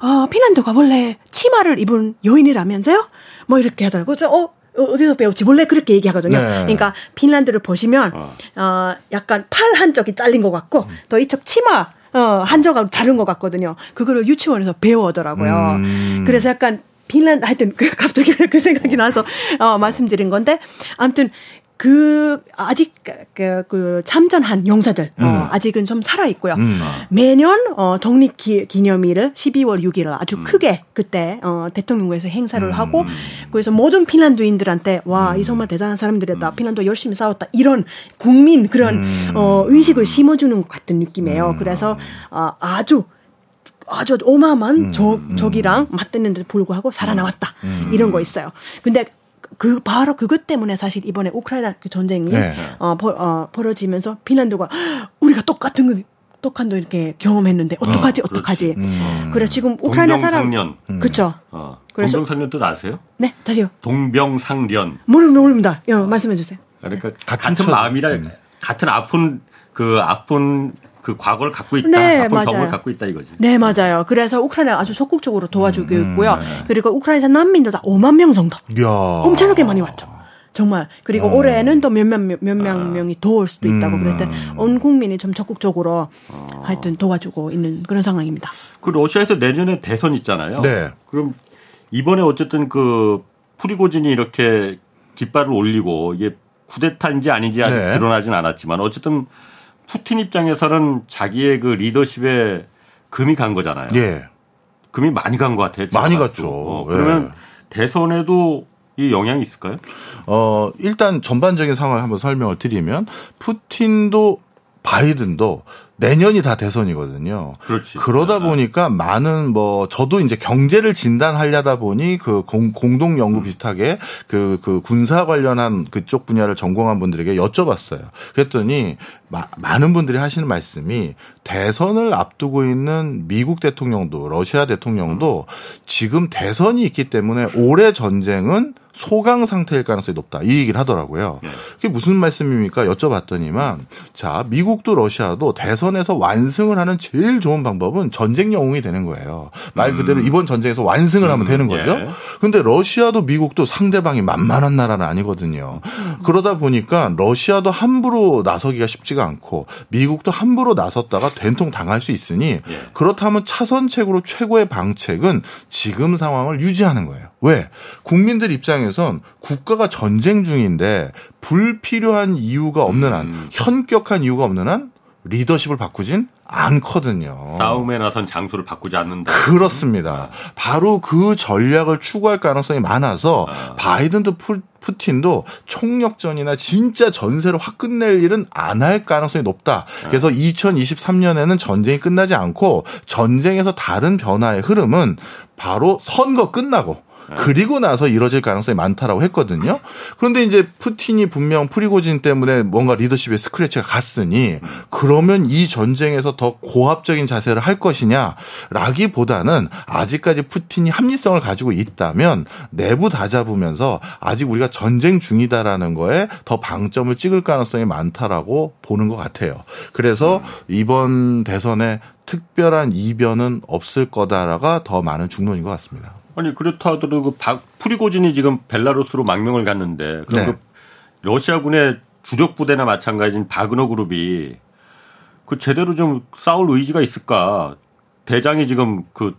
어, 핀란드가 원래 치마를 입은 여인이라면서요? 뭐 이렇게 하더라고요. 그래서 어, 어디서 배웠지? 원래 그렇게 얘기하거든요. 네. 그러니까 핀란드를 보시면 어. 어, 약간 팔 한쪽이 잘린 것 같고 음. 또 이쪽 치마 어, 한쪽하고 자른 것 같거든요. 그거를 유치원에서 배우더라고요. 음. 그래서 약간 핀란드 하여튼 그, 갑자기 그 생각이 나서 어, 말씀드린 건데 아무튼 그 아직 그, 그 참전한 용사들 음. 어, 아직은 좀 살아 있고요. 음. 매년 어, 독립 기, 기념일을 십이월 육일을 아주 음. 크게 그때 어, 대통령에서 행사를 음. 하고 그래서 모든 핀란드인들한테 와, 이 음. 정말 대단한 사람들이다. 음. 핀란드 열심히 싸웠다. 이런 국민 그런 음. 어, 의식을 심어주는 것 같은 느낌이에요. 음. 그래서 어, 아주 아주 어마어마한 음, 적, 음. 적이랑 맞대는데도 불구하고 살아나왔다. 음. 이런 거 있어요. 근데 그, 바로 그것 때문에 사실 이번에 우크라이나 전쟁이 네. 어, 벌, 어, 벌어지면서 핀란드가 우리가 똑같은 거, 똑한도 이렇게 경험했는데 어떡하지, 어, 어떡하지. 음. 그래서 지금 우크라이나 사람. 동병상련. 그쵸. 어. 그래서 동병상련 뜻 아세요? 네, 다시요. 동병상련. 모릅니다, 모릅니다. 예, 말씀해주세요. 그러니까 네. 같은, 같은 마음이라 음. 같은 아픈, 그 아픈 그 과거를 갖고 있다. 네, 아픈 맞아요. 경험을 갖고 있다 이거지. 네, 맞아요. 그래서 우크라이나 아주 적극적으로 도와주고 음, 있고요. 네. 그리고 우크라이나 난민들 다 오만 명 정도. 이야. 엄청나게 많이 왔죠. 정말. 그리고 어. 올해는 또 몇몇 몇몇 아. 명이 도울 수도 있다고 음. 그랬더니 온 국민이 좀 적극적으로 어. 하여튼 도와주고 있는 그런 상황입니다. 그 러시아에서 내년에 대선 있잖아요. 네. 그럼 이번에 어쨌든 그 프리고진이 이렇게 깃발을 올리고 이게 쿠데타인지 아닌지 아직 네. 드러나진 않았지만 어쨌든 푸틴 입장에서는 자기의 그 리더십에 금이 간 거잖아요. 예. 금이 많이 간 것 같아요. 많이 갔죠. 어, 그러면 예. 대선에도 이 영향이 있을까요? 어, 일단 전반적인 상황을 한번 설명을 드리면 푸틴도 바이든도 내년이 다 대선이거든요. 그렇지. 그러다 보니까 많은 뭐 저도 이제 경제를 진단하려다 보니 그 공, 공동 연구 비슷하게 그, 그 군사 관련한 그쪽 분야를 전공한 분들에게 여쭤봤어요. 그랬더니 마, 많은 분들이 하시는 말씀이 대선을 앞두고 있는 미국 대통령도 러시아 대통령도 지금 대선이 있기 때문에 올해 전쟁은 소강 상태일 가능성이 높다. 이 얘기를 하더라고요. 그게 무슨 말씀입니까? 여쭤봤더니만 자, 미국도 러시아도 대선에서 완승을 하는 제일 좋은 방법은 전쟁 영웅이 되는 거예요. 말 그대로 이번 전쟁에서 완승을 하면 되는 거죠. 그런데 러시아도 미국도 상대방이 만만한 나라는 아니거든요. 그러다 보니까 러시아도 함부로 나서기가 쉽지가 않고 미국도 함부로 나섰다가 된통 당할 수 있으니 그렇다면 차선책으로 최고의 방책은 지금 상황을 유지하는 거예요. 왜? 국민들 입장에서 에선 국가가 전쟁 중인데 불필요한 이유가 없는 한, 음. 현격한 이유가 없는 한 리더십을 바꾸진 않거든요. 싸움에 나선 장소를 바꾸지 않는다. 그렇습니다. 아. 바로 그 전략을 추구할 가능성이 많아서 아. 바이든도 풀 푸틴도 총력전이나 진짜 전세를 확 끝낼 일은 안 할 가능성이 높다. 그래서 이천이십삼 년에는 전쟁이 끝나지 않고 전쟁에서 다른 변화의 흐름은 바로 선거 끝나고 그리고 나서 이뤄질 가능성이 많다라고 했거든요. 그런데 이제 푸틴이 분명 프리고진 때문에 뭔가 리더십의 스크래치가 갔으니 그러면 이 전쟁에서 더 고압적인 자세를 할 것이냐라기보다는 아직까지 푸틴이 합리성을 가지고 있다면 내부 다잡으면서 아직 우리가 전쟁 중이다라는 거에 더 방점을 찍을 가능성이 많다라고 보는 것 같아요. 그래서 이번 대선에 특별한 이변은 없을 거다라가 더 많은 중론인 것 같습니다. 아니 그렇다 하더라도 그 박, 프리고진이 지금 벨라루스로 망명을 갔는데 그럼 네. 그 러시아군의 주력 부대나 마찬가지인 바그너 그룹이 그 제대로 좀 싸울 의지가 있을까? 대장이 지금 그,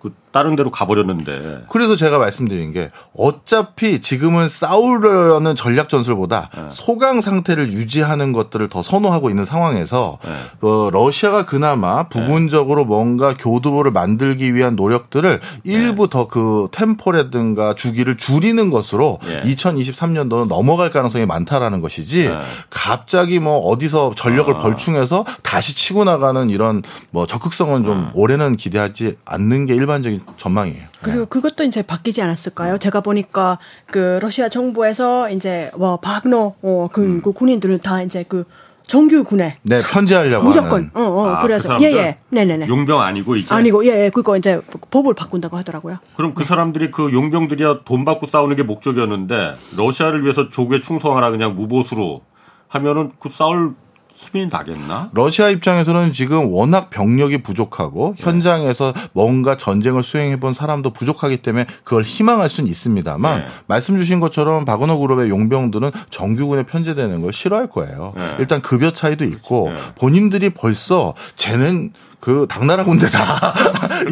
그 다른 데로 가버렸는데. 그래서 제가 말씀드린 게 어차피 지금은 싸우려는 전략 전술보다 네. 소강 상태를 유지하는 것들을 더 선호하고 있는 상황에서 네. 어, 러시아가 그나마 부분적으로 네. 뭔가 교두보를 만들기 위한 노력들을 네. 일부 더 그 템포라든가 주기를 줄이는 것으로 네. 이천이십삼 년도는 넘어갈 가능성이 많다라는 것이지 네. 갑자기 뭐 어디서 전력을 아. 벌충해서 다시 치고 나가는 이런 뭐 적극성은 좀 아. 올해는 기대하지 않는 게 일반적인 전망이에요. 그리고 그것도 이제 바뀌지 않았을까요? 제가 보니까 그 러시아 정부에서 이제 뭐 바그너 어, 그, 음. 그 군인들은 다 이제 그 정규군에 네 편제하려고 무조건 어어 어, 아, 그래서 예예 그 예. 네네네 용병 아니고 이제 아니고 예예 그거 이제 법을 바꾼다고 하더라고요. 그럼 그 사람들이 그 용병들이야 돈 받고 싸우는 게 목적이었는데 러시아를 위해서 조국에 충성하라 그냥 무보수로 하면은 그 싸울 힘이 나겠나? 러시아 입장에서는 지금 워낙 병력이 부족하고 네. 현장에서 뭔가 전쟁을 수행해본 사람도 부족하기 때문에 그걸 희망할 수는 있습니다만 네. 말씀 주신 것처럼 바그너 그룹의 용병들은 정규군에 편제되는 걸 싫어할 거예요. 네. 일단 급여 차이도 있고 네. 본인들이 벌써 쟤는 그 당나라 군대다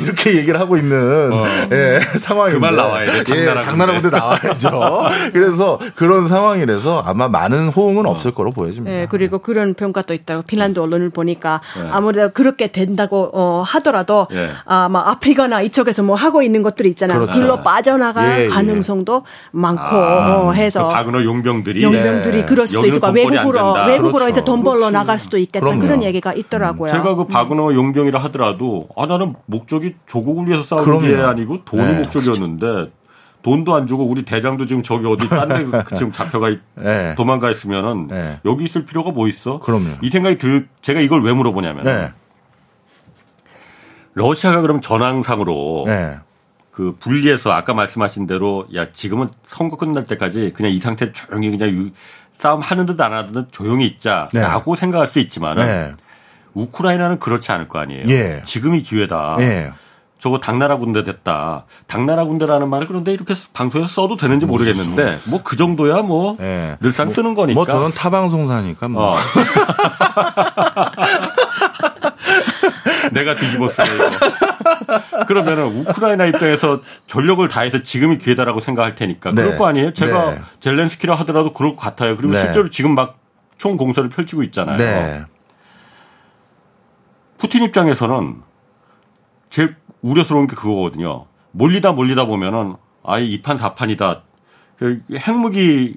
이렇게 얘기를 하고 있는 어, 예, 상황입니다. 그 말 나와야죠. 당나라, 예, 당나라 군대 나와야죠. 그래서 그런 상황이라서 아마 많은 호응은 어. 없을 거로 보여집니다. 예, 그리고 그런 평가도 있다고 핀란드 언론을 보니까 예. 아무래도 그렇게 된다고 어, 하더라도 예. 아마 아프리카나 이쪽에서 뭐 하고 있는 것들이 있잖아요. 그렇죠. 글로 빠져나갈 예, 가능성도 예. 많고 아, 해서 그 바그너 용병들이 용병들이 예. 그럴 수도 있을 거야. 외국으로 외국으로 그렇죠. 이제 돈 벌러 그렇지. 나갈 수도 있겠다. 그럼요. 그런 얘기가 있더라고요. 음, 제가 그 바그너 용병 이라 하더라도 아 나는 목적이 조국을 위해서 싸우는 그럼요. 게 아니고 돈이 네. 목적이었는데 돈도 안 주고 우리 대장도 지금 저기 어디 딴 데 지금 잡혀가 있, 네. 도망가 있으면은 네. 여기 있을 필요가 뭐 있어? 그럼요. 이 생각이 들 제가 이걸 왜 물어보냐면 네. 러시아가 그럼 전황상으로 네. 그 분리해서 아까 말씀하신 대로 야 지금은 선거 끝날 때까지 그냥 이 상태 조용히 그냥 유, 싸움 하는 듯 안 하는 듯 조용히 있자라고 네. 생각할 수 있지만은. 네. 우크라이나는 그렇지 않을 거 아니에요. 예. 지금이 기회다. 예. 저거 당나라 군대 됐다. 당나라 군대라는 말을 그런데 이렇게 방송에서 써도 되는지 모르겠는데 뭐 그 정도야 뭐 예. 늘상 뭐, 쓰는 거니까. 뭐 저는 타방송사니까 뭐. 어. 내가 뒤집어 쓰네 이거. 그러면은 우크라이나 입장에서 전력을 다해서 지금이 기회다라고 생각할 테니까 네. 그럴 거 아니에요. 제가 네. 젤렌스키라 하더라도 그럴 것 같아요. 그리고 네. 실제로 지금 막 총 공세를 펼치고 있잖아요. 네. 푸틴 입장에서는 제일 우려스러운 게 그거거든요. 몰리다 몰리다 보면은 아예 이 판 사 판이다. 핵무기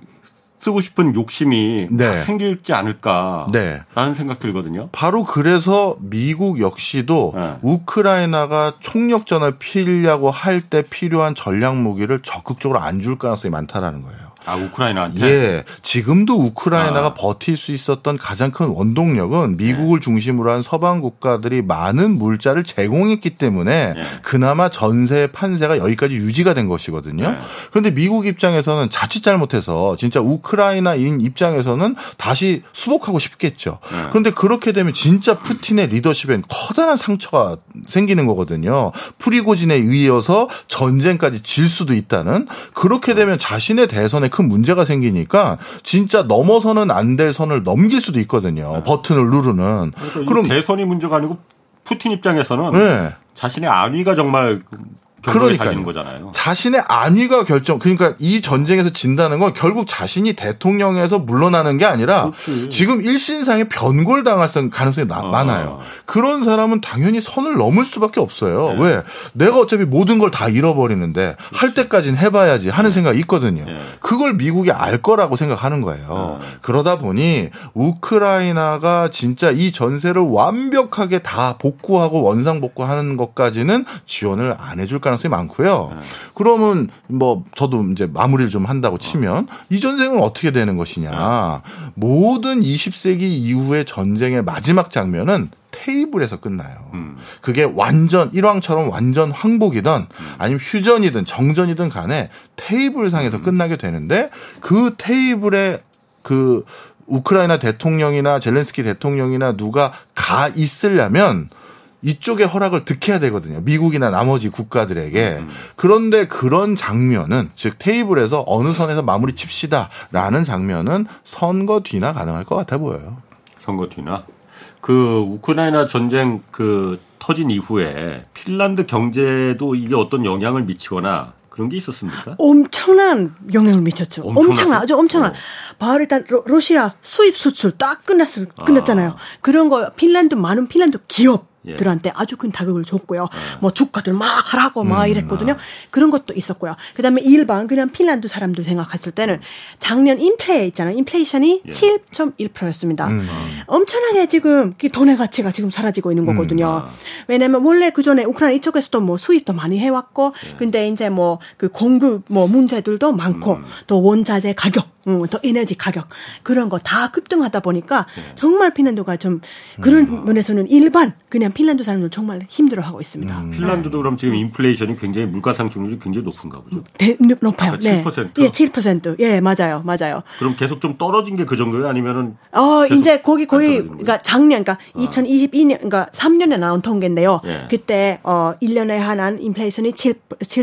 쓰고 싶은 욕심이 네. 생길지 않을까라는 네. 생각 들거든요. 바로 그래서 미국 역시도 네. 우크라이나가 총력전을 피려고 할 때 필요한 전략 무기를 적극적으로 안 줄 가능성이 많다라는 거예요. 아, 우크라이나한테? 예. 지금도 우크라이나가 아. 버틸 수 있었던 가장 큰 원동력은 미국을 네. 중심으로 한 서방 국가들이 많은 물자를 제공했기 때문에 네. 그나마 전세 판세가 여기까지 유지가 된 것이거든요. 네. 그런데 미국 입장에서는 자칫 잘못해서 진짜 우크라이나인 입장에서는 다시 수복하고 싶겠죠. 네. 그런데 그렇게 되면 진짜 푸틴의 리더십엔 커다란 상처가 생기는 거거든요. 프리고진에 의해서 전쟁까지 질 수도 있다는. 그렇게 되면 자신의 대선에 큰 문제가 생기니까 진짜 넘어서는 안 될 선을 넘길 수도 있거든요. 네. 버튼을 누르는. 그럼 대선이 문제가 아니고 푸틴 입장에서는 네. 자신의 안위가 정말 결정이 달리는 거잖아요. 자신의 안위가 결정. 그러니까 이 전쟁에서 진다는 건 결국 자신이 대통령에서 물러나는 게 아니라 그렇지. 지금 일신상에 변골당할 가능성이 나, 아. 많아요. 그런 사람은 당연히 선을 넘을 수밖에 없어요. 네. 왜? 내가 어차피 모든 걸 다 잃어버리는데 그렇지. 할 때까지는 해봐야지 하는 네. 생각이 있거든요. 네. 그걸 미국이 알 거라고 생각하는 거예요. 네. 그러다 보니 우크라이나가 진짜 이 전세를 완벽하게 다 복구하고 원상복구하는 것까지는 지원을 안 해줄 가능성이 많고요. 네. 그러면 뭐 저도 이제 마무리를 좀 한다고 치면 이 전쟁은 어떻게 되는 것이냐. 네. 모든 이십 세기 이후의 전쟁의 마지막 장면은 테이블에서 끝나요. 음. 그게 완전 일왕처럼 완전 항복이든 음. 아니면 휴전이든 정전이든 간에 테이블상에서 음. 끝나게 되는데 그 테이블에 그 우크라이나 대통령이나 젤렌스키 대통령이나 누가 가 있으려면 이쪽의 허락을 득해야 되거든요. 미국이나 나머지 국가들에게. 음. 그런데 그런 장면은 즉 테이블에서 어느 선에서 마무리 칩시다라는 장면은 선거 뒤나 가능할 것 같아 보여요. 선거 뒤나. 그 우크라이나 전쟁 그 터진 이후에 핀란드 경제도 이게 어떤 영향을 미치거나 그런 게 있었습니까? 엄청난 영향을 미쳤죠. 엄청난, 아주 엄청난. 어. 바로 일단 러, 러시아 수입 수출 딱 끝났을, 아. 끝났잖아요. 그런 거 핀란드 많은 핀란드 기업. 예. 들한테 아주 큰 타격을 줬고요. 예. 뭐 주가들 막 하라고 막 음, 이랬거든요. 아. 그런 것도 있었고요. 그다음에 일반 그냥 핀란드 사람들 생각했을 때는 작년 인플레 있잖아요. 인플레이션이 예. 칠 점 일 퍼센트였습니다. 음, 아. 엄청나게 지금 돈의 가치가 지금 사라지고 있는 거거든요. 음, 아. 왜냐면 원래 그 전에 우크라이나 이쪽에서도 뭐 수입도 많이 해왔고, 예. 근데 이제 뭐 그 공급 뭐 문제들도 많고 음. 또 원자재 가격, 음, 또 에너지 가격 그런 거 다 급등하다 보니까 예. 정말 핀란드가 좀 그런 음, 아. 면에서는 일반 그냥 핀란드 사람들 정말 힘들어하고 있습니다. 음. 핀란드도 그럼 지금 인플레이션이 굉장히 물가 상승률이 굉장히 높은가 보죠. 대, 높아요. 네. 칠 퍼센트. 예, 칠 퍼센트. 예, 맞아요, 맞아요. 그럼 계속 좀 떨어진 게 그 정도예요, 아니면은? 어, 이제 거기 거의 그러니까 작년, 그러니까 아. 이천이십이 년, 그러니까 삼 년에 나온 통계인데요. 예. 그때 어 일 년에 한한 인플레이션이 칠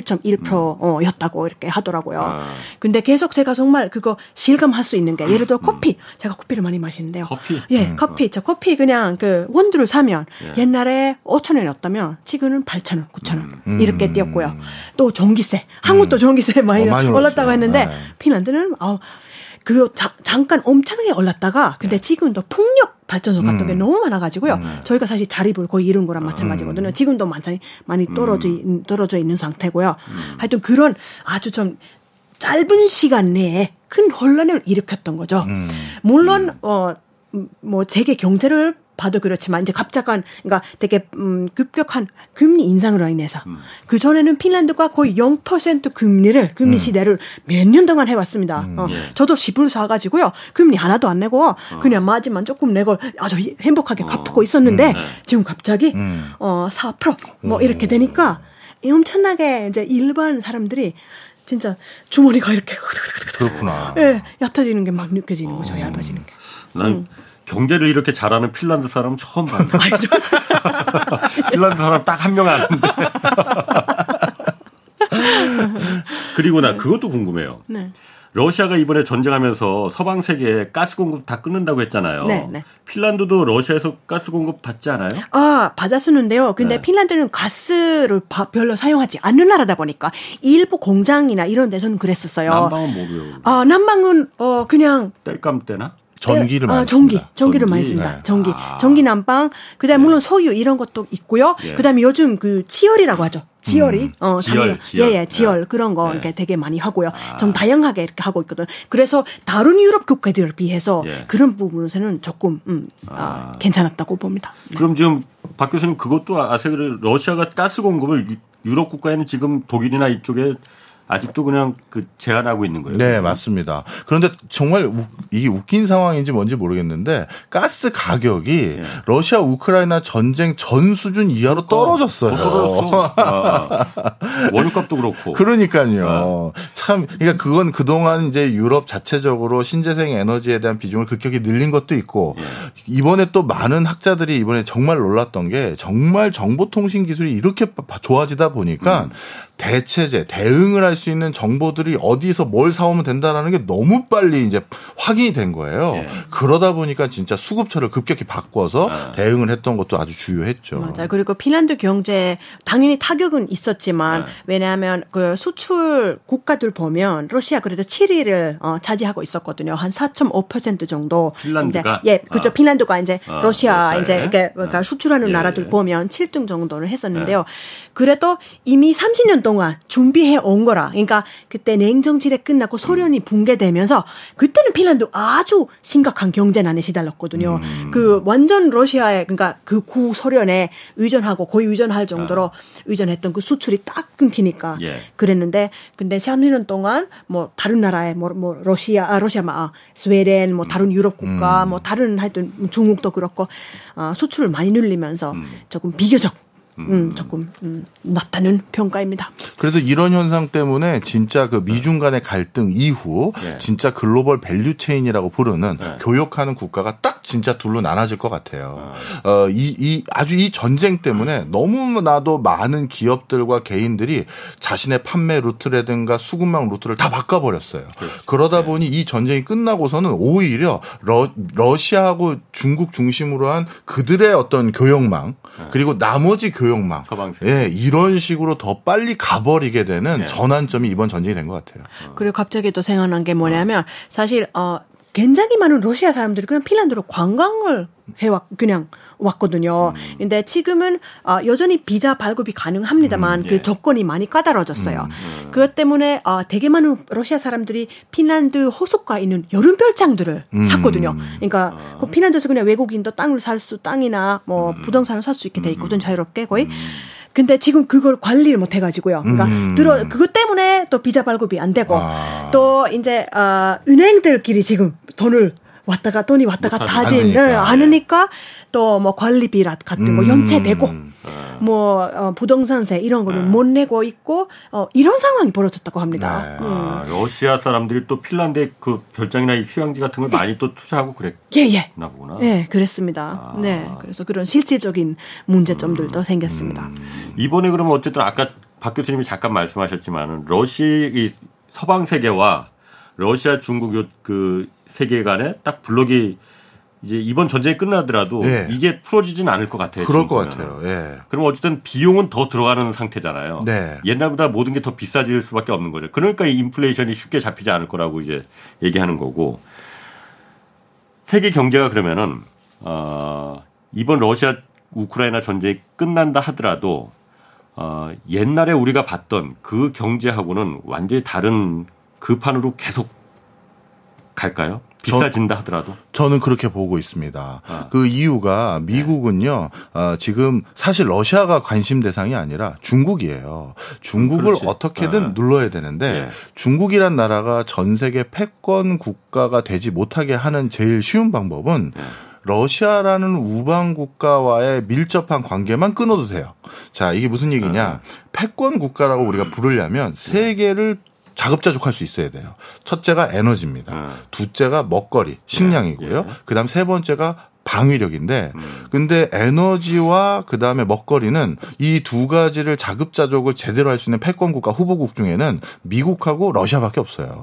점 일 퍼센트였다고 음. 이렇게 하더라고요. 아. 근데 계속 제가 정말 그거 실감할 수 있는 게 예를 들어 커피, 음. 제가 커피를 많이 마시는데요. 커피. 예, 음. 커피. 저 커피 그냥 그 원두를 사면 예. 옛날 옛날에 오천 원이었다면 지금은 팔천 원, 구천 원 음. 이렇게 뛰었고요. 또 전기세. 한국도 음. 전기세 많이, 많이 올랐다고 했는데 네. 핀란드는 아, 그 자, 잠깐 엄청나게 올랐다가 근데 네. 지금도 풍력 발전소 같은 게 음. 너무 많아가지고요. 음. 저희가 사실 자립을 거의 이룬 거랑 마찬가지거든요. 지금도 많이, 많이 떨어져, 음. 떨어져 있는 상태고요. 음. 하여튼 그런 아주 좀 짧은 시간 내에 큰 혼란을 일으켰던 거죠. 음. 물론 음. 어, 뭐 재계 경제를 봐도 그렇지만 이제 갑작한 그러니까 되게 음, 급격한 금리 인상으로 인해서 음. 그 전에는 핀란드가 거의 영 퍼센트 금리를 금리 음. 시대를 몇 년 동안 해왔습니다. 음, 예. 어, 저도 집을 사가지고요 금리 하나도 안 내고 어. 그냥 마지막 조금 내고 아주 행복하게 갚고 있었는데 어. 음, 네. 지금 갑자기 음. 어, 사 퍼센트 뭐 이렇게 되니까 엄청나게 이제 일반 사람들이 진짜 주머니가 이렇게 그렇구나. 예, 얕아지는 게 막 느껴지는 거죠. 어. 얇아지는 게. 난 음. 경제를 이렇게 잘하는 핀란드 사람 처음 봤네. 핀란드 사람 딱 한 명 아는데. 그리고 나 네. 그것도 궁금해요. 네. 러시아가 이번에 전쟁하면서 서방 세계에 가스 공급 다 끊는다고 했잖아요. 네, 네. 핀란드도 러시아에서 가스 공급 받지 않아요? 아, 받았었는데요. 근데 네. 핀란드는 가스를 바, 별로 사용하지 않는 나라다 보니까 일부 공장이나 이런 데서는 그랬었어요. 남방은 뭐예요? 아, 남방은 어 그냥 땔감 때나? 전기를 많이 아, 전기, 씁니다. 전기를 전기? 많이 씁니다. 네. 전기, 아. 전기 난방. 그다음 네. 물론 석유 이런 것도 있고요. 네. 그다음에 요즘 그 치열이라고 하죠. 지열이 음. 어, 지열, 지열. 예, 예, 지열 네. 그런 거 네. 그러니까 되게 많이 하고요. 아. 좀 다양하게 이렇게 하고 있거든요. 그래서 다른 유럽 국가들에 비해서 예. 그런 부분에서는 조금 음, 아. 아, 괜찮았다고 봅니다. 네. 그럼 지금 박 교수님 그것도 아세요? 러시아가 가스 공급을 유, 유럽 국가에는 지금 독일이나 이쪽에 아직도 그냥 그 제한하고 있는 거예요. 네, 맞습니다. 그런데 정말 우, 이게 웃긴 상황인지 뭔지 모르겠는데 가스 가격이 예. 러시아 우크라이나 전쟁 전 수준 이하로 떨어졌어요. 어, 아, 원유값도 그렇고. 그러니까요. 아. 참, 그러니까 그건 그동안 이제 유럽 자체적으로 신재생 에너지에 대한 비중을 급격히 늘린 것도 있고 예. 이번에 또 많은 학자들이 이번에 정말 놀랐던 게 정말 정보통신 기술이 이렇게 좋아지다 보니까 음. 대체제, 대응을 할 수 있는 정보들이 어디서 뭘 사오면 된다라는 게 너무 빨리 이제 확인이 된 거예요. 예. 그러다 보니까 진짜 수급처를 급격히 바꿔서 아. 대응을 했던 것도 아주 주요했죠. 맞아요. 그리고 핀란드 경제 당연히 타격은 있었지만 아. 왜냐하면 그 수출 국가들 보면 러시아 그래도 칠 위를 어, 차지하고 있었거든요. 한 사 점 오 퍼센트 정도. 핀란드가? 이제, 예, 그렇죠. 아. 핀란드가 이제 아. 러시아 아. 이제 이렇게 그러니까 아. 수출하는 예. 나라들 보면 칠 등 정도는 했었는데요. 예. 그래도 이미 삼십 년 동안 준비해 온 거라. 그러니까 그때 냉정지대 끝나고 소련이 붕괴되면서 그때는 핀란드 아주 심각한 경제난에 시달렸거든요. 음. 그 완전 러시아에 그러니까 그 구소련에 의존하고 거의 의존할 정도로 아. 의존했던 그 수출이 딱 끊기니까 예. 그랬는데 근데 삼십 년 동안 뭐 다른 나라에 뭐, 뭐 러시아 아 러시아 아 스웨덴 뭐 다른 유럽 국가 음. 뭐 다른 하여튼 중국도 그렇고 아, 수출을 많이 늘리면서 음. 조금 비교적 음, 조금 음, 낮다는 평가입니다. 그래서 이런 현상 때문에 진짜 그 미중 간의 갈등 이후 예. 진짜 글로벌 밸류 체인이라고 부르는 예. 교역하는 국가가 딱 진짜 둘로 나눠질 것 같아요. 아. 어, 이, 이 아주 이 전쟁 때문에 너무나도 많은 기업들과 개인들이 자신의 판매 루트라든가 수급망 루트를 다 바꿔버렸어요. 그렇지. 그러다 예. 보니 이 전쟁이 끝나고서는 오히려 러, 러시아하고 중국 중심으로 한 그들의 어떤 교역망 예. 그리고 나머지 교역 교역망. 예, 이런 식으로 더 빨리 가버리게 되는 네. 전환점이 이번 전쟁이 된 것 같아요. 그리고 갑자기 또 생각난 게 뭐냐면 사실 어, 굉장히 많은 러시아 사람들이 그냥 핀란드로 관광을 해왔 그냥 왔거든요. 음. 근데 지금은 어, 여전히 비자 발급이 가능합니다만 음, 예. 그 조건이 많이 까다로워졌어요. 음, 음. 그것 때문에 어, 되게 많은 러시아 사람들이 핀란드 호숫가에 있는 여름 별장들을 음. 샀거든요. 그러니까 어. 그 핀란드에서 그냥 외국인도 땅을 살 수 땅이나 뭐 음. 부동산을 살 수 있게 돼 있거든 자유롭게 거의. 음. 근데 지금 그걸 관리를 못 해가지고요. 그러니까 음. 들어 그것 때문에 또 비자 발급이 안 되고 아. 또 이제 어, 은행들끼리 지금 돈을 왔다가 돈이 왔다가 다지는 않으니까 또 뭐 관리비 같은 음. 거 연체되고 뭐 어, 부동산세 이런 거는 네. 못 내고 있고 어, 이런 상황이 벌어졌다고 합니다. 네. 음. 아, 러시아 사람들이 또 핀란드의 그 별장이나 휴양지 같은 걸 네. 많이 또 투자하고 그랬나 예, 예. 보구나. 예, 그랬습니다. 아. 네, 그래서 그런 실질적인 문제점들도 음. 생겼습니다. 음. 이번에 그러면 어쨌든 아까 박 교수님이 잠깐 말씀하셨지만은 러시 이 서방 세계와 러시아 중국 요 그 세계간에 딱 블록이 이제 이번 전쟁이 끝나더라도 예. 이게 풀어지진 않을 것 같아요. 그럴 것 같아요. 예. 그럼 어쨌든 비용은 더 들어가는 상태잖아요. 네. 옛날보다 모든 게 더 비싸질 수밖에 없는 거죠. 그러니까 이 인플레이션이 쉽게 잡히지 않을 거라고 이제 얘기하는 거고 세계 경제가 그러면은 어, 이번 러시아 우크라이나 전쟁이 끝난다 하더라도 어, 옛날에 우리가 봤던 그 경제하고는 완전히 다른 그 판으로 계속 갈까요? 비싸진다 하더라도? 저는 그렇게 보고 있습니다. 아. 그 이유가 미국은요. 네. 어, 지금 사실 러시아가 관심 대상이 아니라 중국이에요. 중국을 그렇지. 어떻게든 아. 눌러야 되는데 네. 중국이란 나라가 전 세계 패권 국가가 되지 못하게 하는 제일 쉬운 방법은 네. 러시아라는 우방 국가와의 밀접한 관계만 끊어도 돼요. 자, 이게 무슨 얘기냐. 아. 패권 국가라고 우리가 부르려면 세계를 자급자족할 수 있어야 돼요. 첫째가 에너지입니다. 아. 둘째가 먹거리, 식량이고요. 예. 그다음 세 번째가 방위력인데 음. 근데 에너지와 그다음에 먹거리는 이 두 가지를 자급자족을 제대로 할 수 있는 패권국가 후보국 중에는 미국하고 러시아밖에 없어요.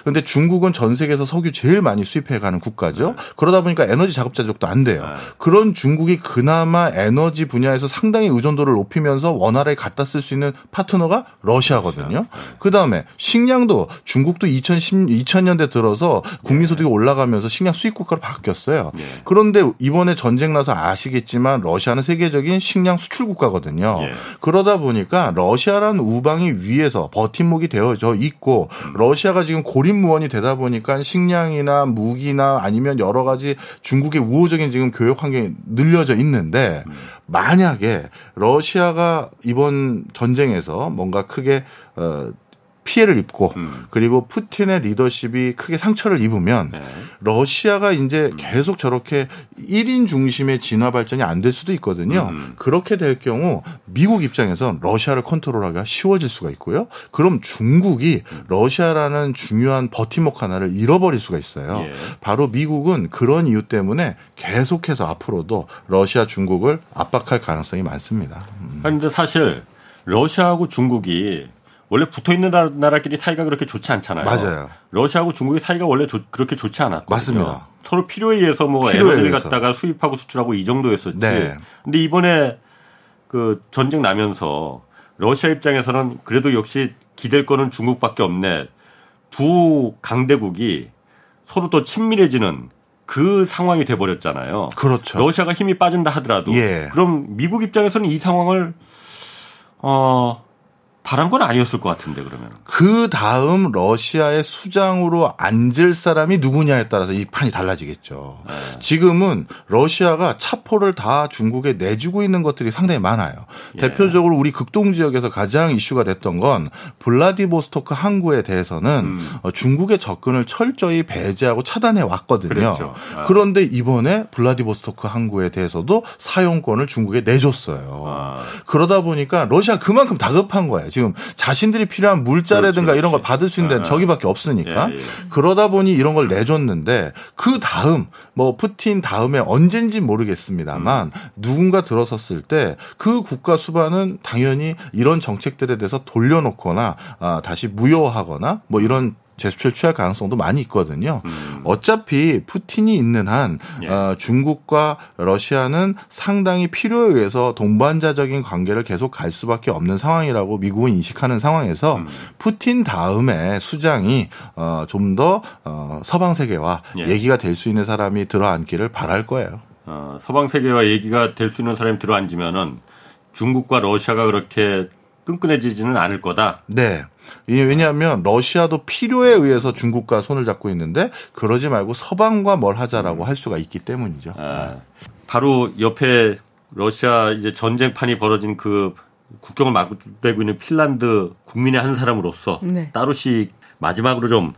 그런데 중국은 전 세계에서 석유 제일 많이 수입해가는 국가죠. 네. 그러다 보니까 에너지 자급자족도 안 돼요. 네. 그런 중국이 그나마 에너지 분야에서 상당히 의존도를 높이면서 원활하게 갖다 쓸 수 있는 파트너가 러시아거든요. 네. 그다음에 식량도 중국도 이천십, 이천 년대 들어서 국민소득이 네. 올라가면서 식량 수입국가로 바뀌었어요. 네. 그런데 근데 이번에 전쟁 나서 아시겠지만 러시아는 세계적인 식량 수출 국가거든요. 예. 그러다 보니까 러시아라는 우방이 위에서 버팀목이 되어져 있고 음. 러시아가 지금 고립무원이 되다 보니까 식량이나 무기나 아니면 여러 가지 중국의 우호적인 지금 교역 환경이 늘려져 있는데 음. 만약에 러시아가 이번 전쟁에서 뭔가 크게 어 피해를 입고 음. 그리고 푸틴의 리더십이 크게 상처를 입으면 네. 러시아가 이제 계속 저렇게 일 인 중심의 진화 발전이 안 될 수도 있거든요. 음. 그렇게 될 경우 미국 입장에선 러시아를 컨트롤하기가 쉬워질 수가 있고요. 그럼 중국이 러시아라는 중요한 버팀목 하나를 잃어버릴 수가 있어요. 예. 바로 미국은 그런 이유 때문에 계속해서 앞으로도 러시아, 중국을 압박할 가능성이 많습니다. 음. 아니, 근데 사실 러시아하고 중국이 원래 붙어있는 나라끼리 사이가 그렇게 좋지 않잖아요. 맞아요. 러시아하고 중국의 사이가 원래 조, 그렇게 좋지 않았거든요. 맞습니다. 서로 필요에 의해서 뭐 필요에 에너지를 의해서. 갖다가 수입하고 수출하고 이 정도였었지. 네. 근데 이번에 그 전쟁 나면서 러시아 입장에서는 그래도 역시 기댈 거는 중국밖에 없네. 두 강대국이 서로 더 친밀해지는 그 상황이 돼버렸잖아요. 그렇죠. 러시아가 힘이 빠진다 하더라도. 예. 그럼 미국 입장에서는 이 상황을 어. 바란 건 아니었을 것 같은데 그러면. 그 다음 러시아의 수장으로 앉을 사람이 누구냐에 따라서 이 판이 달라지겠죠. 네. 지금은 러시아가 차포를 다 중국에 내주고 있는 것들이 상당히 많아요. 예. 대표적으로 우리 극동 지역에서 가장 이슈가 됐던 건 블라디보스토크 항구에 대해서는 음. 중국의 접근을 철저히 배제하고 차단해 왔거든요. 그렇죠. 아. 그런데 이번에 블라디보스토크 항구에 대해서도 사용권을 중국에 내줬어요. 아. 그러다 보니까 러시아 그만큼 다급한 거예요. 지금 자신들이 필요한 물자라든가 그렇지, 이런 걸 받을 수 있는 데는 저기밖에 없으니까. 예, 예. 그러다 보니 이런 걸 내줬는데 그 다음 뭐 푸틴 다음에 언젠지 모르겠습니다만 음. 누군가 들어섰을 때 그 국가 수반은 당연히 이런 정책들에 대해서 돌려놓거나 아, 다시 무효화하거나 뭐 이런 제스처를 취할 가능성도 많이 있거든요. 음. 어차피 푸틴이 있는 한 예. 어, 중국과 러시아는 상당히 필요에 의해서 동반자적인 관계를 계속 갈 수밖에 없는 상황이라고 미국은 인식하는 상황에서 음. 푸틴 다음에 수장이 어, 좀 더 어, 서방 세계와 예. 얘기가 될 수 있는 사람이 들어앉기를 바랄 거예요. 어, 서방 세계와 얘기가 될 수 있는 사람이 들어앉으면은 중국과 러시아가 그렇게 끈끈해지지는 않을 거다. 네. 왜냐하면 러시아도 필요에 의해서 중국과 손을 잡고 있는데 그러지 말고 서방과 뭘 하자라고 할 수가 있기 때문이죠. 아, 바로 옆에 러시아 이제 전쟁판이 벌어진 그 국경을 마주대고 있는 핀란드 국민의 한 사람으로서 네. 따루 씨 마지막으로 좀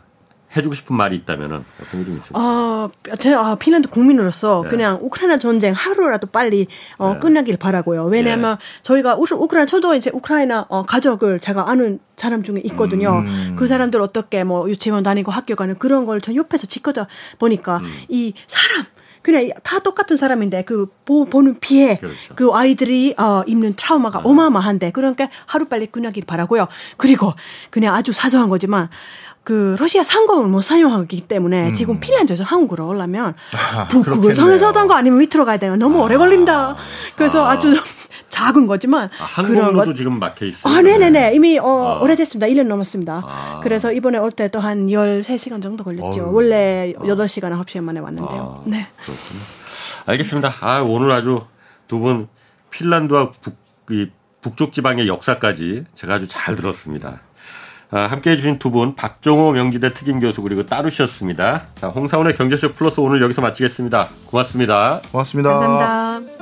해주고 싶은 말이 있다면은 어떤 일이 있을까요? 어, 제가 핀란드 국민으로서 네. 그냥 우크라이나 전쟁 하루라도 빨리 어, 네. 끝나길 바라고요. 왜냐하면 네. 저희가 우크라이나 저도 이제 우크라이나 어, 가족을 제가 아는 사람 중에 있거든요. 음. 그 사람들 어떻게 뭐 유치원 다니고 학교 가는 그런 걸 저 옆에서 지켜다 보니까 음. 이 사람. 그냥 다 똑같은 사람인데 그 보, 보는 피해, 그렇죠. 그 아이들이 어, 입는 트라우마가 네. 어마어마한데 그러니까 하루빨리 끝나길 바라고요. 그리고 그냥 아주 사소한 거지만 그 러시아 상공을 못 사용하기 때문에 음. 지금 핀란드에서 한국으로 오려면 아, 북극을 통해서 던거 아니면 밑으로 가야 되면 너무 아. 오래 걸린다. 그래서 아. 아주 작은 거지만 아, 항공로도 지금 막혀 있어요. 아, 네네네. 이미 어, 아. 오래됐습니다. 일 년 넘었습니다. 아. 그래서 이번에 올 때 또 한 열세 시간 정도 걸렸죠. 어휴. 원래 아. 여덟 시간, 아홉 시간 만에 왔는데요. 아. 네. 그렇군요. 알겠습니다. 아, 오늘 아주 두 분 핀란드와 북, 이, 북쪽 지방의 역사까지 제가 아주 잘 들었습니다. 아, 함께해 주신 두 분 박정호 명지대 특임교수 그리고 따루셨습니다. 자, 홍사훈의 경제쇼 플러스 오늘 여기서 마치겠습니다. 고맙습니다. 고맙습니다. 감사합니다.